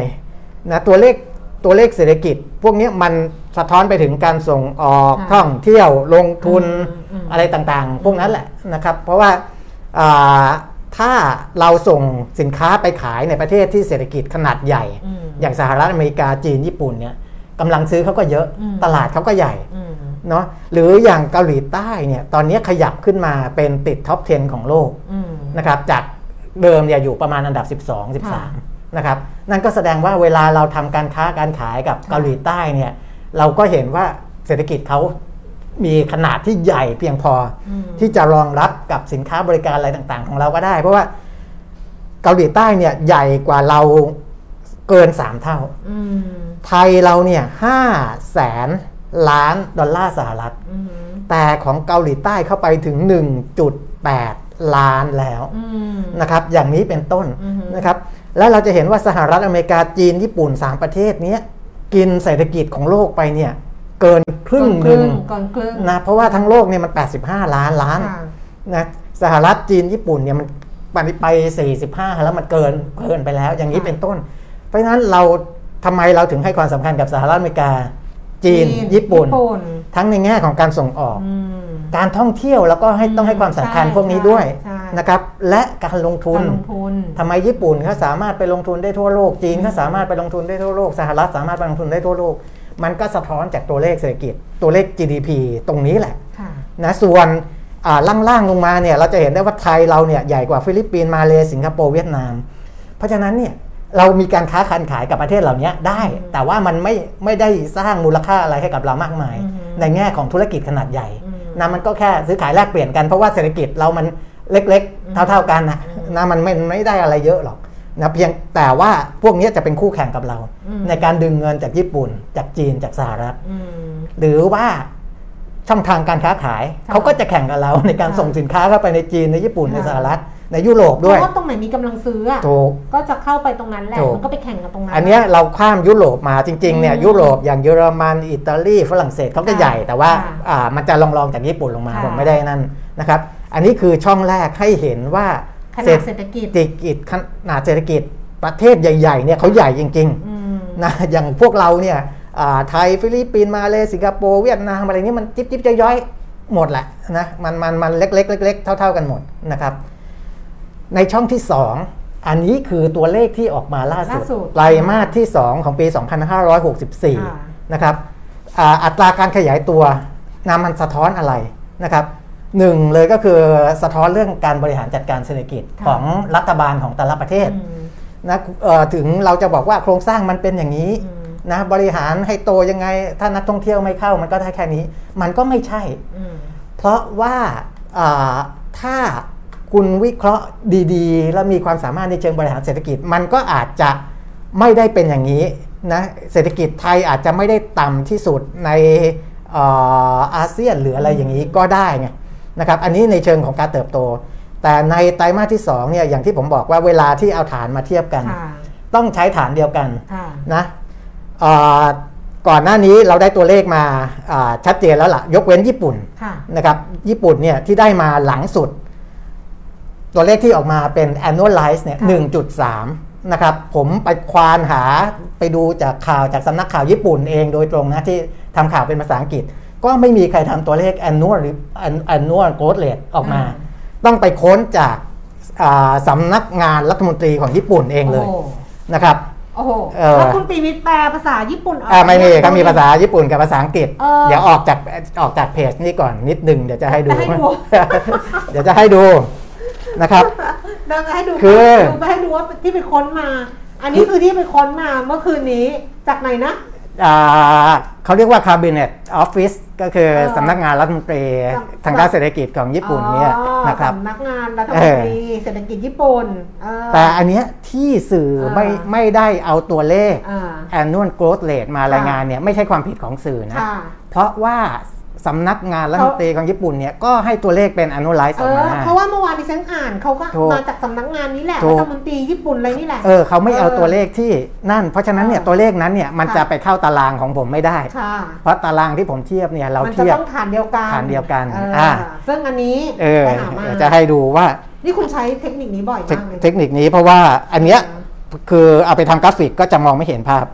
นะตัวเลขตัวเลขเศรษฐกิจพวกนี้มันสะท้อนไปถึงการส่งออกท่องเที่ยวลงทุน อ, อ, อะไรต่างๆพวกนั้นแหละนะครับเพราะว่าถ้าเราส่งสินค้าไปขายในประเทศที่เศรษฐกิจขนาดใหญ่ อ, อย่างสหรัฐอเมริกาจีนญี่ปุ่นเนี่ยกำลังซื้อเขาก็เยอะตลาดเขาก็ใหญ่เนาะหรืออย่างเกาหลีใต้เนี่ยตอนนี้ขยับขึ้นมาเป็นติดท็อปสิบของโลกนะครับจากเดิมเนี่ยอยู่ประมาณอันดับสิบสอง สิบสามนะครับนั่นก็แสดงว่าเวลาเราทำการค้าการขายกับเกาหลีใต้เนี่ยเราก็เห็นว่าเศรษฐกิจเขามีขนาดที่ใหญ่เพียงพอที่จะรองรับกับสินค้าบริการอะไรต่างๆของเราก็ได้เพราะว่าเกาหลีใต้เนี่ยใหญ่กว่าเราเกินสามเท่าไทยเราเนี่ยห้าแสนล้านดอลลาร์สหรัฐแต่ของเกาหลีใต้เข้าไปถึง หนึ่งจุดแปด ล้านแล้วนะครับอย่างนี้เป็นต้นนะครับแล้วเราจะเห็นว่าสหรัฐอเมริกาจีนญี่ปุ่นสามประเทศนี้กินเศรษฐกิจของโลกไปเนี่ยเกินครึ่งหนึ่งนะเพราะว่าทั้งโลกเนี่ยมันแปดสิบห้าล้านล้านนะสหรัฐจีนญี่ปุ่นเนี่ยมันไปสี่สิบห้าแล้วมันเกินเกินไปแล้วอย่างนี้เป็นต้นเพราะฉะนั้นเราทำไมเราถึงให้ความสำคัญกับสหรัฐอเมริกาจีนญี่ปุ่นทั้งในแง่ของการส่งออกการท่องเที่ยวแล้วก็ให้ต้องให้ความสำคัญพวกนี้ด้วยนะครับและการลงทุนทำไมญี่ปุ่นเขาสามารถไปลงทุนได้ทั่วโลกจีนเขาสามารถไปลงทุนได้ทั่วโลกสหรัฐสามารถไปลงทุนได้ทั่วโลกมันก็สะท้อนจากตัวเลขเศรษฐกิจตัวเลข จี ดี พี ตรงนี้แหละนะส่วนล่างๆลงมาเนี่ยเราจะเห็นได้ว่าไทยเราเนี่ยใหญ่กว่าฟิลิปปินส์มาเลเซียสิงคโปร์เวียดนามเพราะฉะนั้นเนี่ยเรามีการค้าการขายกับประเทศเหล่านี้ได้แต่ว่ามันไม่ไม่ได้สร้างมูลค่าอะไรให้กับเรามากมายในแง่ของธุรกิจขนาดใหญ่นะมันก็แค่ซื้อขายแลกเปลี่ยนกันเพราะว่าเศรษฐกิจเรามันเล็กๆเท่าๆกันนะนะมันไม่ไม่ได้อะไรเยอะหรอกนะเพียงแต่ว่าพวกนี้จะเป็นคู่แข่งกับเราในการดึงเงินจากญี่ปุ่นจากจีนจากสหรัฐหรือว่าช่องทางการค้าขายเขาก็จะแข่งกับเราในการส่งสินค้าเข้าไปในจีนในญี่ปุ่นในสหรัฐในยุโรปด้วยเพราะตรงไหนมีกำลังซื้อก็จะเข้าไปตรงนั้นแหละมันก็ไปแข่งกับตรงนั้นอันนี้เราข้ามยุโรปมาจริงๆเนี่ยยุโรปอย่างเยอรมันอิตาลีฝรั่งเศสเขาก็ใหญ่แต่ว่ามันจะลองๆจากญี่ปุ่นลงมาผมไม่ได้นั่นนะครับอันนี้คือช่องแรกให้เห็นว่าขนาดเศรษฐกิจขนาดเศรษฐกิจ ประเทศใหญ่ๆเนี่ยเขาใหญ่จริงๆนะอย่างพวกเราเนี่ยไทยฟิลิปปินส์มาเลเซียสิงคโปร์เวียดนามอะไรนี่มันจิ๊บจิ๊บย่อยๆหมดแหละนะมันมันมันเล็กๆเล็กๆเท่าๆกันหมดนะครับในช่องที่สองอันนี้คือตัวเลขที่ออกมาล่าสุดไตรมาสที่สองของปีสองพันห้าร้อยหกสิบสี่นะครับอัตราการขยายตัวนำมันสะท้อนอะไรนะครับหนึ่งเลยก็คือสะท้อนเรื่องการบริหารจัดการเศรษฐกิจของรัฐบาลของแต่ละประเทศนะถึงเราจะบอกว่าโครงสร้างมันเป็นอย่างนี้นะบริหารให้โตยังไงถ้านักท่องเที่ยวไม่เข้ามันก็ได้แค่นี้มันก็ไม่ใช่เพราะว่าถ้าคุณวิเคราะห์ดีๆแล้วมีความสามารถในเชิงบริหารเศรษฐกิจมันก็อาจจะไม่ได้เป็นอย่างนี้นะเศรษฐกิจไทยอาจจะไม่ได้ต่ำที่สุดในอาเซียนหรืออะไรอย่างนี้ก็ได้ไงนะครับอันนี้ในเชิงของการเติบโตแต่ในไตรมาสที่สองเนี่ยอย่างที่ผมบอกว่าเวลาที่เอาฐานมาเทียบกันต้องใช้ฐานเดียวกันนะก่อนหน้านี้เราได้ตัวเลขมาชัดเจนแล้วล่ะยกเว้นญี่ปุ่นนะครับญี่ปุ่นเนี่ยที่ได้มาหลังสุดตัวเลขที่ออกมาเป็น annualize เนี่ย หนึ่งจุดสาม นะครับผมไปควานหาไปดูจากข่าวจากสำนักข่าวญี่ปุ่นเองโดยตรงนะที่ทำข่าวเป็นภาษาอังกฤษก็ไม่มีใครทำตัวเลข annual หรือ annual growth rate ออกมาต้องไปค้นจากสำนักงานรัฐมนตรีของญี่ปุ่นเองเลยนะครับโอ้โหแล้วคุณปีวิทย์แปลภาษาญี่ปุ่นออกไม่มีครับมีภาษาญี่ปุ่นกับภาษาอังกฤษเดี๋ยวออกจากออกจากเพจนี่ก่อนนิดนึงเดี๋ยวจะให้ดูเดี๋ยวจะให้ดูนะครับดังให้ดูคือไปให้ดูว่าที่ไปค้นมาอันนี้คือที่ไปค้นมาเมื่อคืนนี้จากไหนนะเขาเรียกว่า Cabinet Office ก็คือสำนักงานรัฐมนตรีทางด้านเศรษฐกิจของญี่ปุ่นเนี่ยนะครับสำนักงานรัฐมนตรีเศรษฐกิจญี่ปุ่นแต่อันเนี้ยที่สื่อไม่ไม่ได้เอาตัวเลข Annual Growth Rate มารายงานเนี่ยไม่ใช่ความผิดของสื่อนะเพราะว่าสำนักงานรัฐมนตรีของญี่ปุ่นเนี่ยก็ให้ตัวเลขเป็น annualize ออกมาเพราะว่าเมื่อวานที่ฉันอ่านเขาก็มาจากสำนักงานนี้แหละรัฐมนตรีญี่ปุ่นอะไรนี่แหละเออเขาไม่เอาตัวเลขที่นั่นเพราะฉะนั้นเนี่ยตัวเลขนั้นเนี่ยมันจะไปเข้าตารางของผมไม่ได้เพราะตารางที่ผมเทียบเนี่ยเราเทียบมันจะต้องฐานเดียวกันฐานเดียวกันอ่าซึ่งอันนี้ไปหามาจะให้ดูว่านี่คุณใช้เทคนิคนี้บ่อยมากเลยเทคนิคนี้เพราะว่าอันเนี้ยคือเอาไปทำกราฟิกก็จะมองไม่เห็นภาพ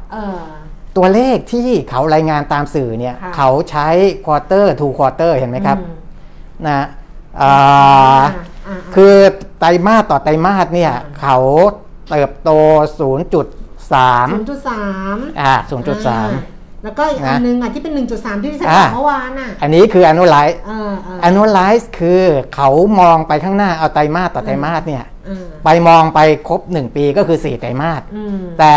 ตัวเลขที่เขารายงานตามสื่อเนี่ยเขาใช้ quarter to quarter เห็นไหมครับนะคือไตรมาสต่อไตรมาสเนี่ยเขาเติบโต ศูนย์จุดสาม แล้วก็อีกอันนึงอ่ะที่เป็น หนึ่งจุดสาม ที่ดิฉันบอกเมื่อวานอ่ะอันนี้คือ annualize annualize คือเขามองไปข้างหน้าเอาไตรมาสต่อไตรมาสเนี่ยไปมองไปครบหนึ่งปีก็คือสี่ไตรมาสแต่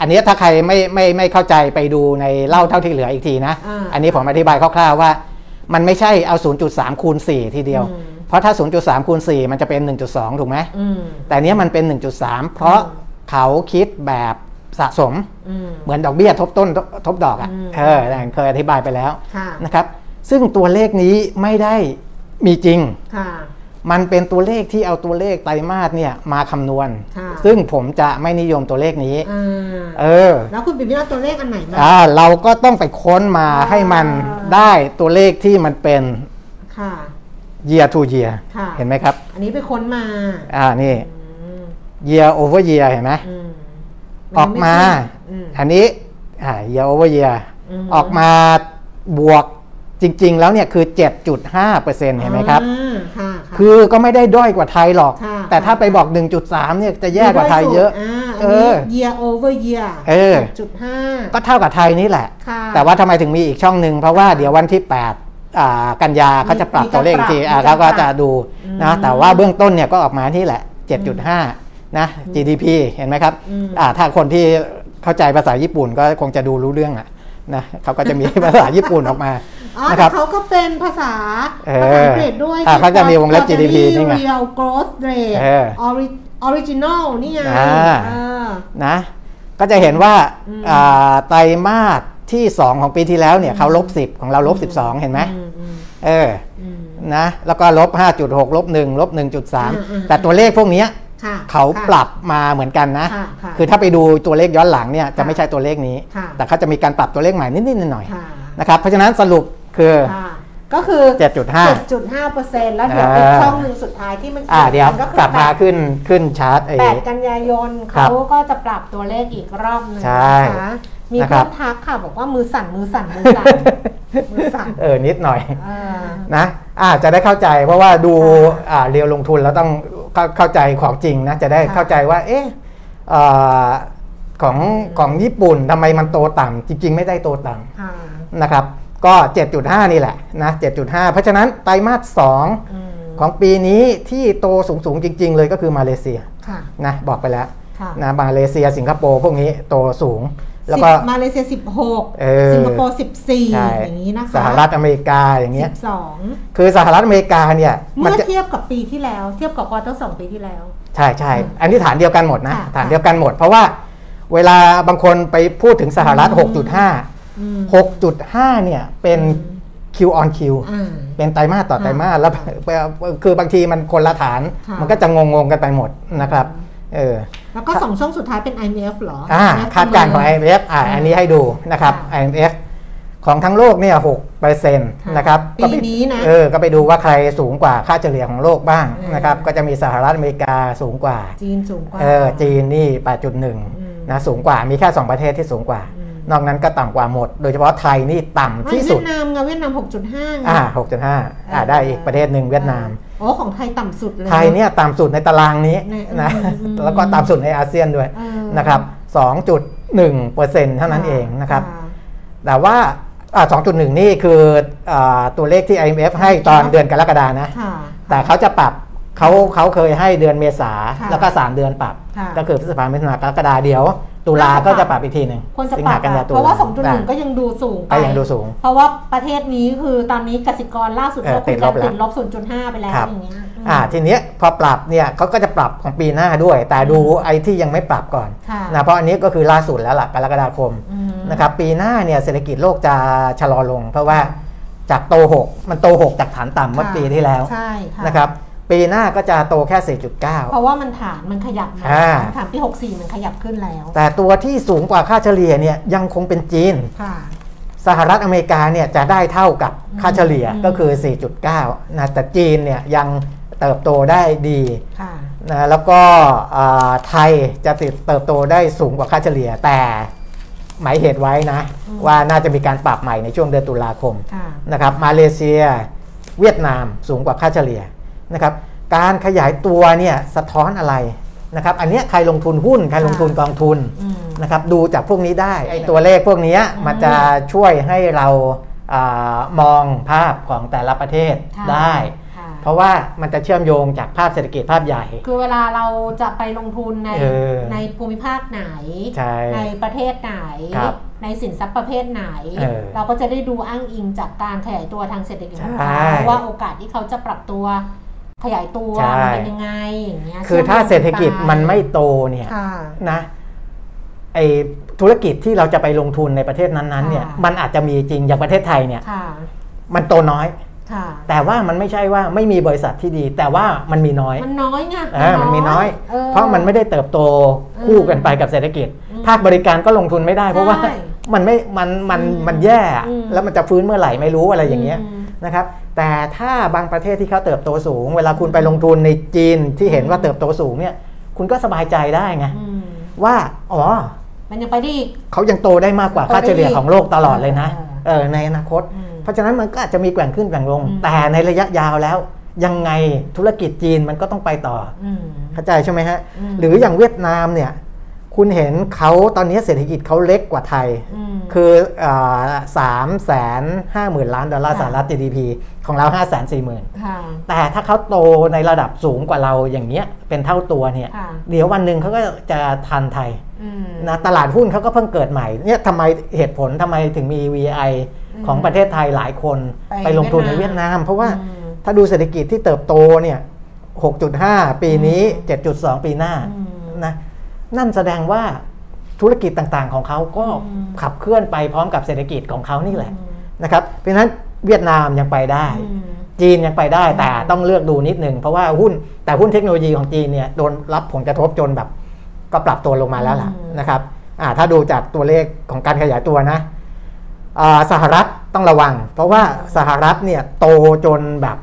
อันนี้ถ้าใครไม่ไม่ไม่เข้าใจไปดูในเล่าเท่าที่เหลืออีกทีนะ อ, อันนี้ผมอธิบายคร่าวๆว่ามันไม่ใช่เอา ศูนย์จุดสาม คูณ สี่ ทีเดียวเพราะถ้า ศูนย์จุดสาม คูณ สี่ มันจะเป็น หนึ่งจุดสอง ถูกไหมแต่เนี้ยมันเป็น หนึ่งจุดสาม เพราะเขาคิดแบบสะสมเหมือนดอกเบี้ยทบต้นทบดอกอ่ะเออเคยอธิบายไปแล้วนะครับซึ่งตัวเลขนี้ไม่ได้มีจริงมันเป็นตัวเลขที่เอาตัวเลขไตรมาสเนี่ยมาคำนวณซึ่งผมจะไม่นิยมตัวเลขนี้เออแล้วคุณปิ๊บเอาตัวเลขอันไหนมาอ่าเราก็ต้องไปค้นมาให้มันได้ตัวเลขที่มันเป็นค่ะ year to year เห็นไหมครับอันนี้ไปค้นมาอ่านี่ year over year เห็นไหมออกมาอันนี้อ่า year over year ออกมาบวกจริงๆแล้วเนี่ยคือ เจ็ดจุดห้าเปอร์เซ็นต์ เห็นไหมครับคือก็ไม่ได้ด้อยกว่าไทยหรอกแต่ถ้าไปบอก หนึ่งจุดสาม เนี่ยจะแย่กว่าไทยเยอะเออ year over year หกจุดห้า ก็เท่ากับไทยนี่แหละแต่ว่าทำไมถึงมีอีกช่องหนึ่งเพราะว่าเดี๋ยววันที่แปดกันยาเขาจะปรับตัวเลขอีกทีเขาก็จะดูนะแต่ว่าเบื้องต้นเนี่ยก็ออกมาที่แหละ เจ็ดจุดห้า นะ จี ดี พี เห็นไหมครับถ้าคนที่เข้าใจภาษาญี่ปุ่นก็คงจะดูรู้เรื่องอ่ะนะเขาก็จะมีภาษาญี่ปุ่นออกมาอ๋อเขาก็เป็นภาษาภาษาอังกฤษด้วยเขาจะมีวงเล็บ จี ดี พี นี่ไง Real Growth Rate Original นี่ไงนะก็จะเห็นว่าไตรมาสที่สองของปีที่แล้วเนี่ยเขาลบสิบของเราลบสิบสองเห็นไหมเออนะแล้วก็ลบ ห้าจุดหก ลบหนึ่งลบ หนึ่งจุดสาม แต่ตัวเลขพวกนี้เขาปรับมาเหมือนกันนะคือถ้าไปดูตัวเลขย้อนหลังเนี่ยจะไม่ใช่ตัวเลขนี้แต่เขาจะมีการปรับตัวเลขใหม่นิดๆหน่อยๆนะครับเพราะฉะนั้นสรุปคือ ก็คือ เจ็ดจุดห้าเปอร์เซ็นต์ แล้วเดี๋ยวเป็นช่องหนึ่งสุดท้ายที่มันอ่าเดี๋ยวกลับมาขึ้นขึ้นชาร์ตไอ้แปดกันยายนเขาก็จะปรับตัวเลขอีกรอบนึงนะคะมีคนทักค่ะบอกว่ามือสั่นมือสั่นมือสั่นมือสั่นเออนิดหน่อยนะอ่าจะได้เข้าใจเพราะว่าดูอ่าเรียวลงทุนแล้วต้องเข้าใจของจริงนะจะได้เข้าใจว่าเอ๊ะของของญี่ปุ่นทำไมมันโตต่ำจริงๆไม่ได้โตต่ำนะครับก็ เจ็ดจุดห้า นี่แหละนะ เจ็ดจุดห้า เพราะฉะนั้นไตรมาสสองของปีนี้ที่โตสูงๆจริงๆเลยก็คือมาเลเซียนะบอกไปแล้วนะมาเลเซียสิงคโปร์พวกนี้โตสูงแล้วก็มาเลเซียสิบหกสิงคโปร์สิบสี่อย่างนี้นะคะสหรัฐอเมริกาอย่างเงี้ยสิบสองคือสหรัฐอเมริกาเนี่ยเมื่อเทียบกับปีที่แล้วเทียบกับควอเตอร์สองปีที่แล้วใช่ใช่อันนี้ฐานเดียวกันหมดนะฐานเดียวกันหมดเพราะว่าเวลาบางคนไปพูดถึงสหรัฐ หกจุดห้าหกจุดห้า เนี่ยเป็น Q on Q เป็นไตรมาสต่อไตรมาสแล้วคือบางทีมันคนละฐานมันก็จะงงๆกันไปหมดนะครับเออแล้วก็สองช่วงสุดท้ายเป็น ไอ เอ็ม เอฟ เหรออ่าคาดการณ์ของ ไอ เอ็ม เอฟ อ่าอันนี้ให้ดูนะครับ ไอ เอ็ม เอฟ ของทั้งโลกเนี่ย หกเปอร์เซ็นต์ นะครับปีนี้นะเออก็ไปดูว่าใครสูงกว่าค่าเฉลี่ยของโลกบ้างนะครับก็จะมีสหรัฐอเมริกาสูงกว่าจีนสูงกว่าเออจีนนี่ แปดจุดหนึ่ง นะสูงกว่ามีแค่สองประเทศที่สูงกว่านอกนั้นก็ต่ำกว่าหมดโดยเฉพาะไทยนี่ต่ำที่สุดเวียดนามกับเวียดนาม หกจุดห้า อ่า หกจุดห้า อ่าได้อีกประเทศหนึ่งเวียดนามโอ้ของไทยต่ำสุดเลยไทยเนี่ยต่ำสุดในตารางนี้นะแล้วก็ต่ำสุดในอาเซียนด้วยนะครับ สองจุดหนึ่งเปอร์เซ็นต์ เท่านั้นเองนะครับแต่ว่า สองจุดหนึ่ง นี่คือตัวเลขที่ ไอ เอ็ม เอฟ ให้ตอนเดือนกรกฎาคมนะแต่เขาจะปรับเขาเขาเคยให้เดือนเมษาแล้วก็สามเดือนปรับก็คือพฤษภาคมมิถุนายนกรกฎาคมเดี๋ยวตุลาก็จะปรับอีกทีหนึ่งสิงหากันยาตุลาเพราะว่า สองจุดหนึ่ง ก็ยังดูสูงไปเพราะว่าประเทศนี้คือตอนนี้กสิกรล่าสุดก็ติดลบติดลบ ศูนย์จุดห้า ไปแล้วอย่างเงี้ยอ่าทีเนี้ยพอปรับเนี่ยเขาก็จะปรับของปีหน้าด้วยแต่ดูไอ้ที่ยังไม่ปรับก่อนนะเพราะอันนี้ก็คือล่าสุดแล้วล่ะกรกฎาคมนะครับปีหน้าเนี่ยเศรษฐกิจโลกจะชะลอลงเพราะว่าจากโตหกมันโตหกจากฐานต่ำเมื่อปีที่แล้วนะครับปีหน้าก็จะโตแค่ สี่จุดเก้า เพราะว่ามันฐานมันขยับฐานปีหกสิบสี่มันขยับขึ้นแล้วแต่ตัวที่สูงกว่าค่าเฉลี่ยเนี่ยยังคงเป็นจีนสหรัฐอเมริกาเนี่ยจะได้เท่ากับค่าเฉลี่ยก็คือ สี่จุดเก้า นะแต่จีนเนี่ยยังเติบโตได้ดีนะแล้วก็ไทยจะติดเติบโตได้สูงกว่าค่าเฉลี่ยแต่หมายเหตุไว้นะว่าน่าจะมีการปรับใหม่ในช่วงเดือนตุลาคมนะครับมาเลเซียเวียดนามสูงกว่าค่าเฉลี่ยนะครับการขยายตัวเนี่ยสะท้อนอะไรนะครับอันนี้ใครลงทุนหุ้นใครลงทุนกองทุนนะครับดูจากพวกนี้ได้ไอ้ตัวเลขพวกนี้มันจะช่วยให้เรามองภาพของแต่ละประเทศได้เพราะว่ามันจะเชื่อมโยงจากภาพเศรษฐกิจภาพใหญ่คือเวลาเราจะไปลงทุนในในภูมิภาคไหนในประเทศไหนในสินทรัพย์ประเภทไหน เ, เราก็จะได้ดูอ้างอิงจากการขยายตัวทางเศรษฐกิจของเขาว่าโอกาสที่เขาจะปรับตัวขยายตัวเป็นยังไงอย่างเงี้ยคือถ้าเศรษฐกิจมันไม่โตเนี่ยนะไอธุรกิจที่เราจะไปลงทุนในประเทศนั้นๆเนี่ยมันอาจจะมีจริงอย่างประเทศไทยเนี่ยมันโตน้อยแต่ว่ามันไม่ใช่ว่าไม่มีบริษัทที่ดีแต่ว่ามันมีน้อยมันน้อยไงมันมีน้อยเพราะมันไม่ได้เติบโตคู่กันไปกับเศรษฐกิจภาคบริการก็ลงทุนไม่ได้เพราะว่ามันไม่มันมันมันแย่แล้วมันจะฟื้นเมื่อไหร่ไม่รู้อะไรอย่างเงี้ยนะครับแต่ถ้าบางประเทศที่เขาเติบโตสูงเวลาคุณไปลงทุนในจีนที่เห็นว่าเติบโตสูงเนี่ยคุณก็สบายใจได้ไงว่าอ๋อมันยังไปได้อีกเขายังโตได้มากกว่าค่าเฉลี่ยของโลกตลอดเลยนะเออในอนาคตเพราะฉะนั้นมันก็อาจจะมีแกว่งขึ้นแกว่งลงแต่ในระยะยาวแล้วยังไงธุรกิจจีนมันก็ต้องไปต่อเข้าใจใช่ไหมฮะหรืออย่างเวียดนามเนี่ยคุณเห็นเขาตอนนี้เศรษฐกิจเขาเล็กกว่าไทยคือสามแสนห้าหมื่นล้านดอลลาร์สหรัฐ จี ดี พี ของเราห้าแสนสี่หมื่นแต่ถ้าเขาโตในระดับสูงกว่าเราอย่างเงี้ยเป็นเท่าตัวเนี่ยเดี๋ยววันหนึ่งเขาก็จะทันไทยนะตลาดหุ้นเขาก็เพิ่งเกิดใหม่เนี่ยทำไมเหตุผลทำไมถึงมี วี ไอ ของประเทศไทยหลายคนไปลงทุนในเวียดนามเพราะว่าถ้าดูเศรษฐกิจที่เติบโตเนี่ย หกจุดห้า ปีนี้ เจ็ดจุดสอง ปีหน้านะนั่นแสดงว่าธุรกิจต่างๆของเขาก็ขับเคลื่อนไปพร้อมกับเศรษฐกิจของเขานี่แหละนะครับเพราะฉะนั้นเวียดนามยังไปได้จีนยังไปได้แต่ต้องเลือกดูนิดนึงเพราะว่าหุ้นแต่หุ้นเทคโนโลยีของจีนเนี่ยโดนรับผลกระทบจนแบบก็ปรับตัวลงมาแล้วล่ะนะครับถ้าดูจากตัวเลขของการขยายตัวนะสหรัฐ ต้องระวังเพราะว่าสหรัฐเนี่ยโตจนแบบ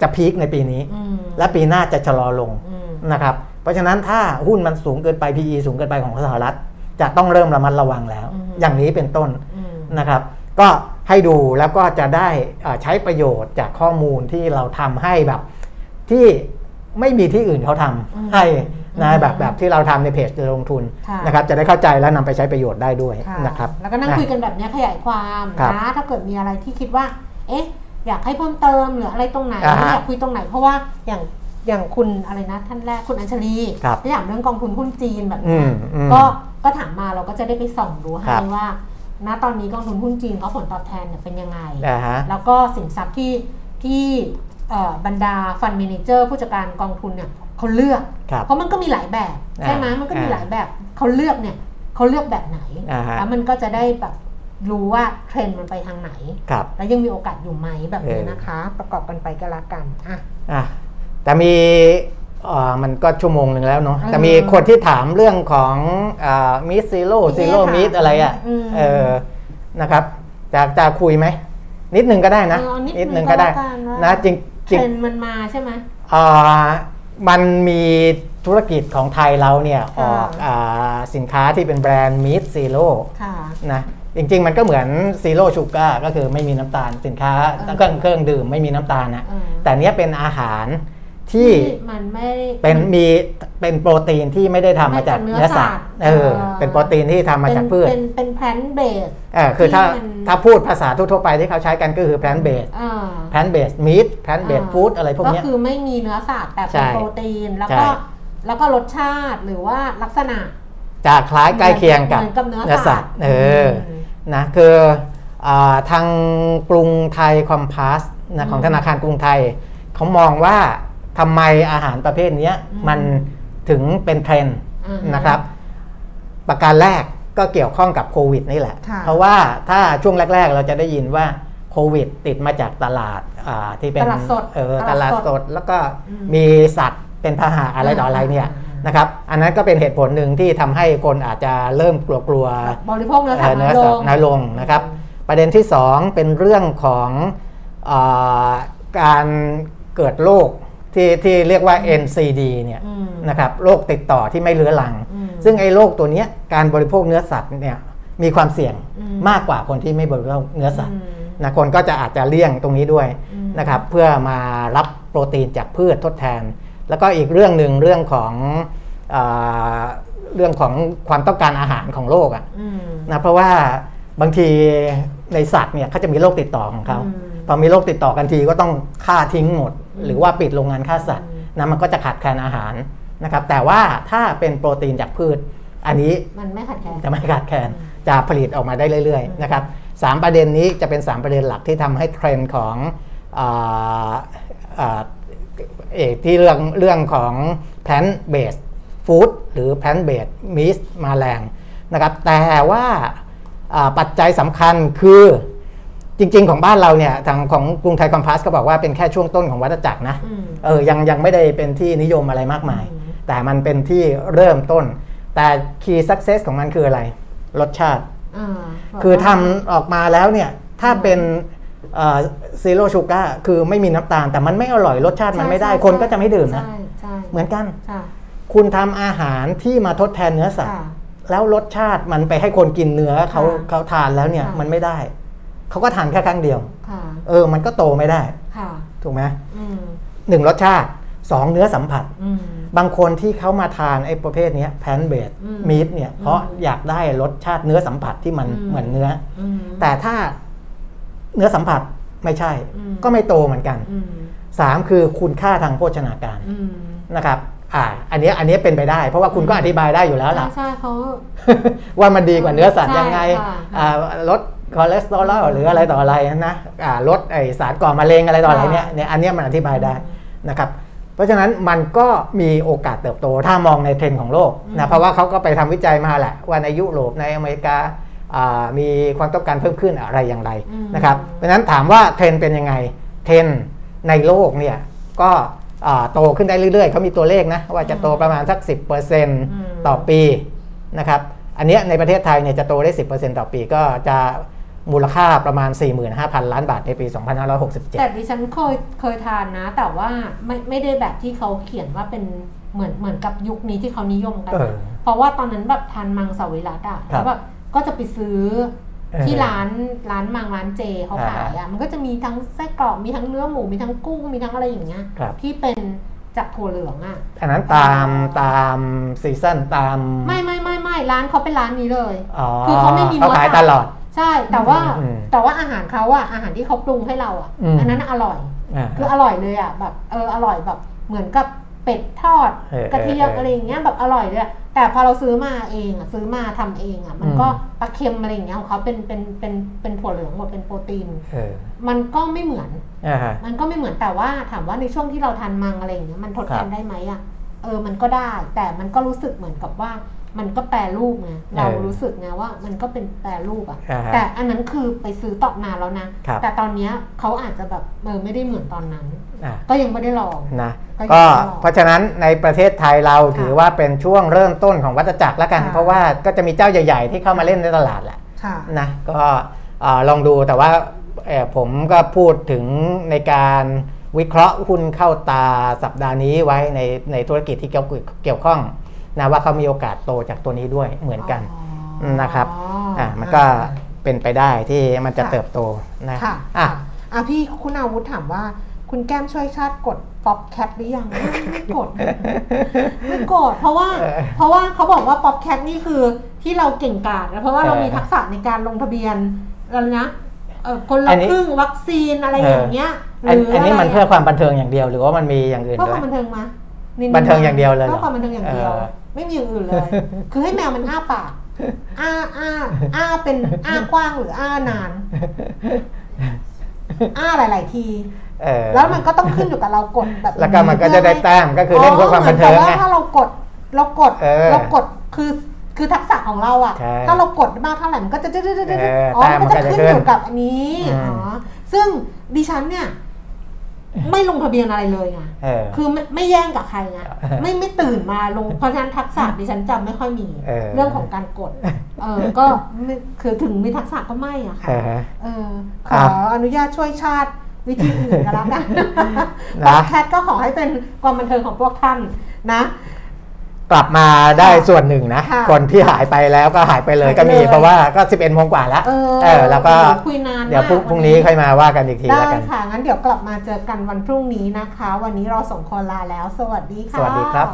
จะพีคในปีนี้และปีหน้าจะชะลอลงนะครับเพราะฉะนั้นถ้าหุ้นมันสูงเกินไป พี อี สูงเกินไปของสหรัฐจะต้องเริ่มระมัดระวังแล้วอย่างนี้เป็นต้นนะครับก็ให้ดูแล้วก็จะได้ใช้ประโยชน์จากข้อมูลที่เราทำให้แบบที่ไม่มีที่อื่นเขาทำให้นะแบบแบบที่เราทำในเพจจะลงทุนนะครับจะได้เข้าใจและนำไปใช้ประโยชน์ได้ด้วยนะครับแล้วก็นั่งคุยกันแบบนี้ขยายความนะถ้าเกิดมีอะไรที่คิดว่าเอ๊ะอยากให้เพิ่มเติมหรืออะไรตรงไหนอยากคุยตรงไหนเพราะว่าอย่างอย่างคุณอะไรนะท่านแรกคุณอัญชลีที่ถามเรื่องกองทุนหุ้นจีนแบบนี้ก็ก็ถามมาเราก็จะได้ไปส่องดูให้ว่าณตอนนี้กองทุนหุ้นจีนเขาผลตอบแทนเป็นยังไงแล้วก็สินทรัพย์ที่ที่บรรดาฟันด์แมเนเจอร์ผู้จัดการกองทุนเนี่ยเขาเลือกเพราะมันก็มีหลายแบบใช่ไหมมันก็มีหลายแบบเขาเลือกเนี่ยเขาเลือกแบบไหนแล้วมันก็จะได้แบบรู้ว่าเทรนด์มันไปทางไหนแล้วยังมีโอกาสอยู่ไหมแบบนี้นะคะประกอบกันไปก็แล้วกันอ่ะอ่ะแต่มีมันก็ชั่วโมงหนึ่งแล้วเนาะแต่มีคนที่ถามเรื่องของมิสซิโร่ซิโร่มิสอะไรอ่ะนะครับจะจะคุยไหมนิดหนึ่งก็ได้นะนิดหนึ่งก็ได้นะจริงจริงมันมาใช่ไหมมันมีธุรกิจของไทยเราเนี่ยออกสินค้าที่เป็นแบรนด์มิสซิโร่นะจริงๆมันก็เหมือนซีโร่ชูการ์ก็คือไม่มีน้ำตาลสินค้าเครื่องเครื่องดื่มไม่มีน้ำตาลนะแต่เนี้ยเป็นอาหารที่มันไม่เป็นมีเป็นโปรตีนที่ไม่ได้ทำมาจากเนื้อสัตว์เออเป็นโปรตีนที่ทำมาจากพืชเป็นเป็นแพลนเบสเออคือถ้าถ้าพูดภาษาทั่วไปที่เขาใช้กันก็คือแพลนเบสแพลนเบสมีทแพลนเบสฟู้ดอะไรพวกนี้ก็คือไม่มีเนื้อสัตว์แต่เป็นโปรตีนแล้วก็แล้วก็รสชาติหรือว่าลักษณะจะคล้ายใกล้เคียงกับเนื้อสัตว์เออนะคือทางกรุงไทยคอมพาสนะของธนาคารกรุงไทยเขามองว่าทำไมอาหารประเภทนี้มันถึงเป็นเทรนด์นะครับประการแรกก็เกี่ยวข้องกับโควิดนี่แหละเพราะว่าถ้าช่วงแรกๆเราจะได้ยินว่าโควิดติดมาจากตลาดที่เป็นตลาดสดเออตลาดสดแล้วก็มีสัตว์เป็นพาหะอะไรต่ออะไรเนี่ยนะครับอันนั้นก็เป็นเหตุผลหนึ่งที่ทำให้คนอาจจะเริ่มกลัวๆบริโภคเนื้อสัตว์น้อยลงนะครับประเด็นที่สองเป็นเรื่องของการเกิดโรคที่ที่เรียกว่า เอ็น ซี ดี เนี่ยนะครับโรคติดต่อที่ไม่เรื้อรังซึ่งไอ้โรคตัวนี้การบริโภคเนื้อสัตว์เนี่ยมีความเสี่ยงมากกว่าคนที่ไม่บริโภคเนื้อสัตว์นะคนก็จะอาจจะเลี่ยงตรงนี้ด้วยนะครับเพื่อมารับโปรตีนจากพืชทดแทนแล้วก็อีกเรื่องหนึ่งเรื่องของเอ่อเรื่องของความต้องการอาหารของโลกอ่ะนะเพราะว่าบางทีในสัตว์เนี่ยเขาจะมีโรคติดต่อของเขาพอมีโรคติดต่อกันทีก็ต้องฆ่าทิ้งหมดหรือว่าปิดโรงงานฆ่าสัตว์นะมันก็จะขาดแคลนอาหารนะครับแต่ว่าถ้าเป็นโปรตีนจากพืชอันนี้มันไม่ขาดแคลนจะไม่ขาดแคลนจะผลิตออกมาได้เรื่อยๆนะครับสามประเด็นนี้จะเป็นสามประเด็นหลักที่ทำให้เทรนด์ของเอกที่เรื่องเรื่องของ plant based food หรือ plant based meat มาแรงนะครับแต่ว่าปัจจัยสำคัญคือจริงๆของบ้านเราเนี่ยทางของกรุงไทยคอมพาสก็บอกว่าเป็นแค่ช่วงต้นของวัฏจักรนะเออยังยังไม่ได้เป็นที่นิยมอะไรมากมายแต่มันเป็นที่เริ่มต้นแต่ key success ของมันคืออะไรรสชาติคือทำออกมาแล้วเนี่ยถ้าเป็นซีโร่ชูการ์คือไม่มีน้ำตาลแต่มันไม่อร่อยรสชาติมันไม่ได้คนก็จะไม่ดื่มนะเหมือนกันคุณทำอาหารที่มาทดแทนเนื้อสัตว์แล้วรสชาติมันไปให้คนกินเนื้อเขาเขาทานแล้วเนี่ยมันไม่ได้เขาก็ทานแค่ครั้งเดียวเออมันก็โตไม่ได้ถูกไหมหนึ่งรสชาติสองเนื้อสัมผัสบางคนที่เขามาทานไอ้ประเภทนี้แพลนเบสมีทเนี่ยเพราะอยากได้รสชาติเนื้อสัมผัสที่มันเหมือนเนื้อแต่ถ้าเนื้อสัมผัสไม่ใช่ก็ไม่โตเหมือนกันสามคือคุณค่าทางโภชนาการนะครับอ่าอันนี้อันนี้เป็นไปได้เพราะว่าคุณก็อธิบายได้อยู่แล้วล่ะใช่เขาว่ามันดีกว่าเนื้อสัตว์ยังไงลดคอเลสเตอรอลหรืออะไรต่ออะไรนะลดไอสารก่อมะเร็งอะไรต่ออะไรเนี่ยเนี่ยอันนี้มันอธิบายได้นะครับเพราะฉะนั้นมันก็มีโอกาสเติบโตถ้ามองในเทรนด์ของโลกนะเพราะว่าเขาก็ไปทำวิจัยมาแหละว่าในยุโรปในอเมริกามีความต้องการเพิ่มขึ้นอะไรอย่างไรนะครับเพราะฉะนั้นถามว่าเทรนเป็นยังไงเทรนในโลกเนี่ยก็โตขึ้นได้เรื่อยๆเขามีตัวเลขนะว่าจะโตประมาณสัก สิบเปอร์เซ็นต์ ต่อปีนะครับอันนี้ในประเทศไทยเนี่ยจะโตได้ สิบเปอร์เซ็นต์ ต่อปีก็จะ มูลค่าประมาณ สี่หมื่นห้าพัน ล้านบาทในปีสองพันห้าร้อยหกสิบเจ็ดแต่ดิฉันเคยเคยทานนะแต่ว่าไม่ไม่ได้แบบที่เขาเขียนว่าเป็นเหมือนเหมือนกับยุคนี้ที่เขานิยมกัน เ, เพราะว่าตอนนั้นแบบทานมังสวิรัติอ่ะแล้วแบบก็จะไปซื้อที่ร้านร้านมังร้านเจเขาขายอ่ะมันก็จะมีทั้งไส้กรอกมีทั้งเนื้อหมูมีทั้งกุ้งมีทั้งอะไรอย่างเงี้ยที่เป็นจากถั่วเหลืองอ่ะอันนั้นตามตามซีซั่นตามไม่ไม่ไม่ไม่ร้านเขาเป็นร้านนี้เลยคือเขาไม่มีมดเขาขายตลอดใช่แต่ว่าแต่ว่าอาหารเขาอ่ะอาหารที่เขาปรุงให้เราอ่ะอันนั้นอร่อยคืออร่อยเลยอ่ะแบบเอออร่อยแบบเหมือนกับเป็ดทอดกระเทียมอะไรอย่างเงี้ยแบบอร่อยเลยแต่พอเราซื้อมาเองอ่ะซื้อมาทำเองอ่ะมันก็ปลาเค็มอะไรอย่างเงี้ยของเขาเป็นเป็นเป็นเป็นถั่วเหลืองหมดเป็นโปรตีนมันก็ไม่เหมือนมันก็ไม่เหมือนแต่ว่าถามว่าในช่วงที่เราทานมังอะไรอย่างเงี้ยมันทดแทนได้ไหมอ่ะเออมันก็ได้แต่มันก็รู้สึกเหมือนกับว่ามันก็แปรรูปไงเรารู้สึกไงว่ามันก็เป็นแปรรูปอ่ะแต่อันนั้นคือไปซื้อตอกนานแล้วนะแต่ตอนนี้เขาอาจจะแบบเออไม่ได้เหมือนตอนนั้นก็ยังไม่ได้ลองนะก็เพราะฉะนั้นในประเทศไทยเราถือว่าเป็นช่วงเริ่มต้นของวัฏจักรแล้วกันเพราะว่าก็จะมีเจ้าใหญ่ๆที่เข้ามาเล่นในตลาดแหละนะก็ลองดูแต่ว่าผมก็พูดถึงในการวิเคราะห์หุ้นเข้าตาสัปดาห์นี้ไว้ในในธุรกิจที่เกี่ยวข้องนะว่าเขามีโอกาสโตจากตัวนี้ด้วยเหมือนกันนะครับอ่ามันก็เป็นไปได้ที่มันจะเติบโตนะค่ะอ่ะอ่ะพี่คุณอาวุธถามว่าคุณแก้มช่วยชาติกดป๊อปแคทหรือยังไม่กดไม่กดเพราะว่าเพราะว่าเขาบอกว่าป๊อปแคทนี่คือที่เราเก่งกาจเพราะว่าเรามีทักษะในการลงทะเบียนอะไรนะคนละครึ่งวัคซีนอะไรอย่างเงี้ยอันนี้มันเพื่อความบันเทิงอย่างเดียวหรือว่ามันมีอย่างอื่นด้วยเพื่อความบันเทิงมาบันเทิงอย่างเดียวเลยก็ความบันเทิงอย่างเดียวไม่มีอย่างอื่นเลยคือให้แมวมันอ้าปากอ้าอ้าอ้าเป็นอ้ากว้างหรืออ้านานอ้าหลายๆทีแล้วมันก็ต้องขึ้นอยู่กับเรากดแบบแล้วก็มันก็จะได้แต้มก็คือเล่นเพื่อความบันเทิงไงถ้าเรากดเรากดเรากดคือคือทักษะของเราอ่ะถ้าเรากดมากเท่าไหร่มันก็จะดื้อๆอ๋อมันก็จะขึ้นอยู่กับอันนี้อ๋อซึ่งดิฉันเนี่ยไม่ลงทะเบียนอะไรเลยไงคือไม่ไม่แย่งกับใครไงไม่ไม่ตื่นมาลงเพราะฉะนั้นทักษะดิฉันจำไม่ค่อยมีเรื่องของการกดเออก็คือถึงมีทักษะก็ไม่อะค่ะเออขออนุญาตช่วยชาติวิธีอื่นก็แล้วกันนะแคทก็ขอให้เป็นความบันเทิงของพวกท่านนะกลับมาได้ส่วนหนึ่งนะคนที่หายไปแล้วก็หายไปเลยก็มีเพราะว่าก็สิบเอ็ดโมงกว่าแล้วเออแล้วก็เดี๋ยวพรุ่งนี้ค่อยมาว่ากันอีกทีแล้วกันได้ค่ะงั้นเดี๋ยวกลับมาเจอกันวันพรุ่งนี้นะคะวันนี้เราสองคนลาแล้วสวัสดีค่ะสวัสดีครับ